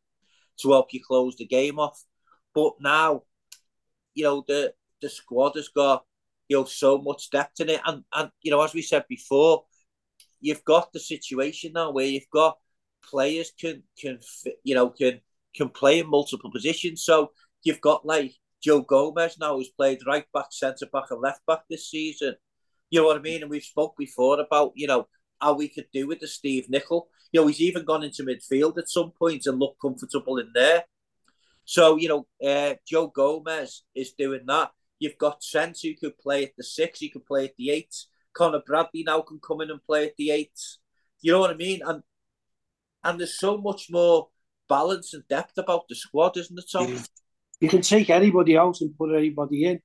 to help you close the game off. But now, you know, the the squad has got, you know, so much depth in it, and and you know, as we said before, you've got the situation now where you've got players can can you know can can play in multiple positions. So you've got like Joe Gomez now, who's played right back, centre back, and left back this season. You know what I mean? And we've spoke before about you know how we could do with the Steve Nicol. You know, he's even gone into midfield at some point and looked comfortable in there. So you know, uh, Joe Gomez is doing that. You've got Trent, who could play at the six, he could play at the eight. Conor Bradley now can come in and play at the eight. You know what I mean? And and there's so much more balance and depth about the squad, isn't there, Tom? Yeah. You can take anybody out and put anybody in.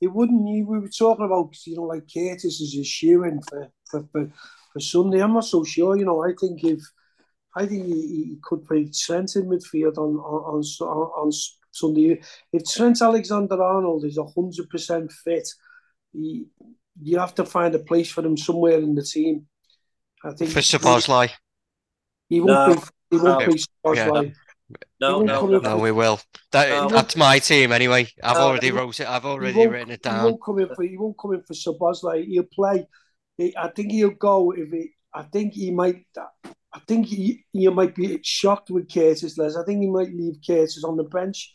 It wouldn't. We were talking about, you know, like Curtis is a shoe-in for, for, for, for Sunday. I'm not so sure. You know, I think if I think he, he could play Trent in midfield on on on, on Sunday. If Trent Alexander-Arnold is a hundred percent fit, he. You have to find a place for him somewhere in the team. I think for Sir Bosley. He won't no. be. He won't no. be Sir Bosley. Yeah. No, no, no, no. We will. That, no. That's my team anyway. I've no. already wrote it. I've already written it down. He won't come in for. He won't come in for Sir Bosley. He'll play. He, I think he'll go if he. I think he might. I think he. You might be shocked with Curtis, Les. I think he might leave Curtis on the bench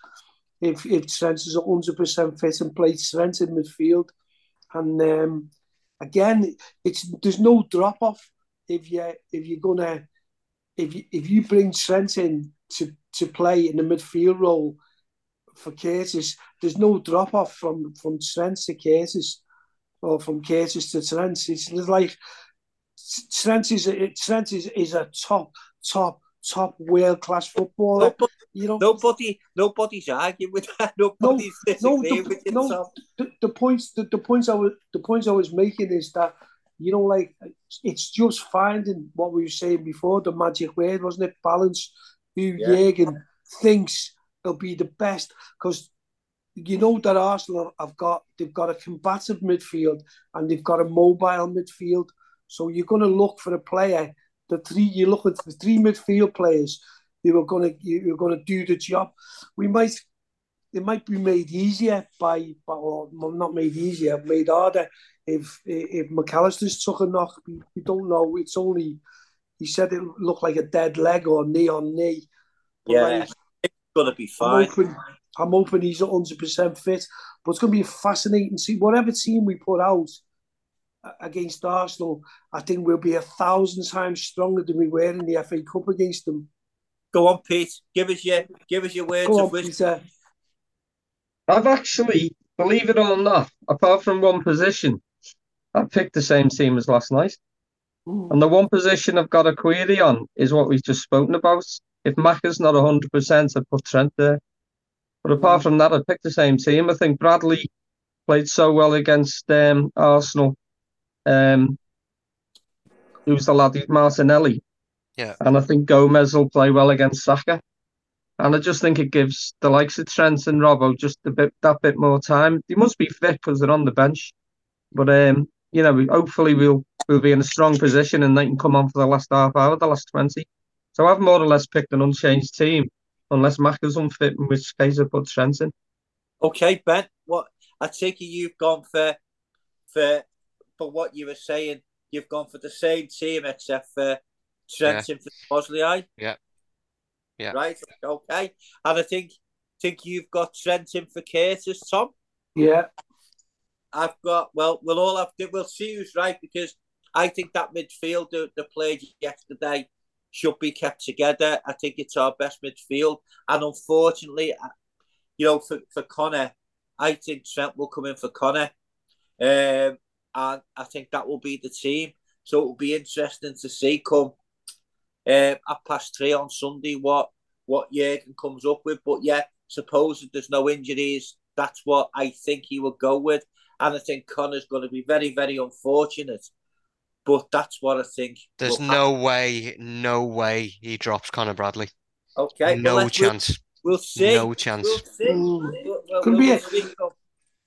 if if Trent is one hundred percent fit and plays Trent in midfield. And um, again, it's there's no drop off if you if you're gonna if you, if you bring Trent in to, to play in the midfield role for Curtis. There's no drop off from, from Trent to Curtis or from Curtis to Trent. It's like Trent is a, Trent is, is a top top top world class footballer. No, but, you know, nobody nobody's arguing with that. Nobody's no, disagreeing no, with it. No, the, the points the, the points I was the points I was making is that, you know, like it's just finding what we were saying before, the magic word, wasn't it? Balance. Who yeah. Jürgen thinks will be the best, because you know that Arsenal have got they've got a combative midfield and they've got a mobile midfield. So you're gonna look for a player. The three you look at the three midfield players who are gonna you're gonna do the job. We might it might be made easier by, by or not made easier, made harder If if McAllister's took a knock, we, we don't know. It's only, he said it looked like a dead leg or knee on knee. But yeah, like, it's going to be fine. I'm hoping, I'm hoping he's one hundred percent fit. But it's going to be fascinating. See, whatever team we put out against Arsenal, I think we'll be a thousand times stronger than we were in the F A Cup against them. Go on, Pete. Give us your give us your words on, of wisdom. I've actually, believe it or not, apart from one position, I picked the same team as last night. Mm. And the one position I've got a query on is what we've just spoken about. If Macca's not one hundred percent, I'd put Trent there. But apart mm. from that, I picked the same team. I think Bradley played so well against um, Arsenal. Um, it was the lad, Martinelli. Yeah. And I think Gomez will play well against Saka. And I just think it gives the likes of Trent and Robbo just a bit that bit more time. They must be fit because they're on the bench. But, um, you know, hopefully we'll we'll be in a strong position and they can come on for the last half hour, the last twenty. So I've more or less picked an unchanged team, unless Macca's unfit, in which case I put Trent in. Okay, Ben, what I take it you've gone for, for, for what you were saying. You've gone for the same team except for Trent yeah. and for Bosley, aye? Yeah. Yeah. Right, okay. And I think think you've got Trent in for Curtis, Tom. Yeah. I've got, well, we'll all have to, we'll see who's right, because I think that midfield that they played yesterday should be kept together. I think it's our best midfield. And unfortunately, you know, for, for Connor, I think Trent will come in for Connor. Um, and I think that will be the team. So it will be interesting to see come Um, at past three on Sunday what what Jürgen comes up with. But yeah, supposed there's no injuries, that's what I think he will go with. And I think Connor's going to be very, very unfortunate. But that's what I think. There's no happen. way, no way he drops Conor Bradley. Okay. No well, chance. We'll, we'll see. No chance. We'll see. We'll, we'll, Could we'll, be we'll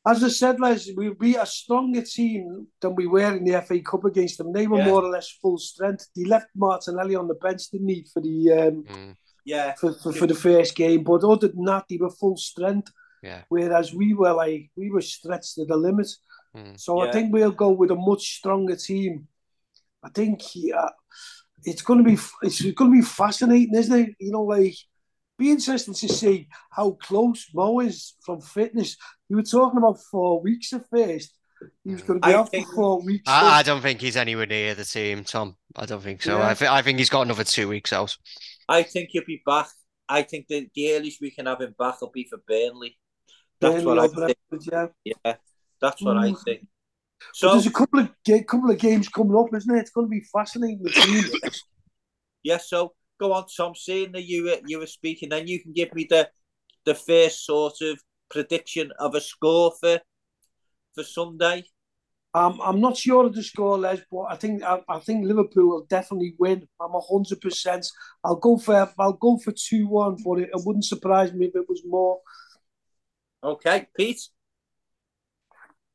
a, as I said, Les, we'll be a stronger team than we were in the F A Cup against them. They were yeah. more or less full strength. They left Martinelli on the bench, didn't he, for the um, mm. yeah for, for, for the first game. But other than that, they were full strength. Yeah. Whereas we were like we were stretched to the limit. Mm. So yeah. I think we'll go with a much stronger team. I think yeah, it's going to be it's going to be fascinating, isn't it? You know, like be interesting to see how close Mo is from fitness. You were talking about four weeks at first. He was going to be I off think, for four weeks. I, I don't think he's anywhere near the team, Tom. I don't think so. Yeah. I, th- I think he's got another two weeks out. I think he'll be back. I think the, the earliest we can have him back will be for Burnley. That's Burnley, what I think. Yeah, yeah that's what mm. I think. So but there's a couple of a couple of games coming up, isn't it? It's going to be fascinating. Yeah. So go on, Tom. Seeing that you were you were speaking, then you can give me the the first sort of prediction of a score for for Sunday. Um, I'm not sure of the score, Les, but I think I, I think Liverpool will definitely win. I'm a hundred percent. I'll go for I'll go for two one, but it, it wouldn't surprise me if it was more. Okay, Pete.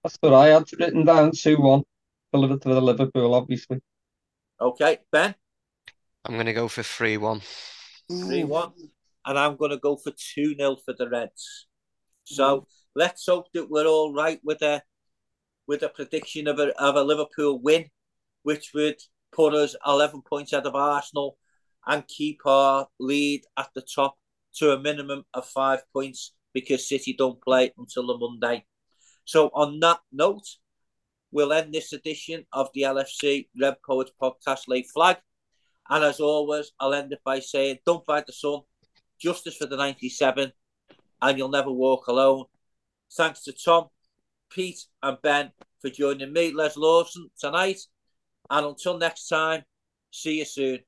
That's what I had written down, two one for the Liverpool, obviously. Okay, Ben? I'm going to go for three one. three one. And I'm going to go for two nil for the Reds. So mm. let's hope that we're all right with a with a prediction of a, of a Liverpool win, which would put us eleven points out of Arsenal and keep our lead at the top to a minimum of five points because City don't play until the Monday. So on that note, we'll end this edition of the L F C Red Poets podcast, Late Flag. And as always, I'll end it by saying, don't fight the sun, justice for the ninety-seven, and you'll never walk alone. Thanks to Tom, Pete and Ben for joining me, Les Lawson, tonight. And until next time, see you soon.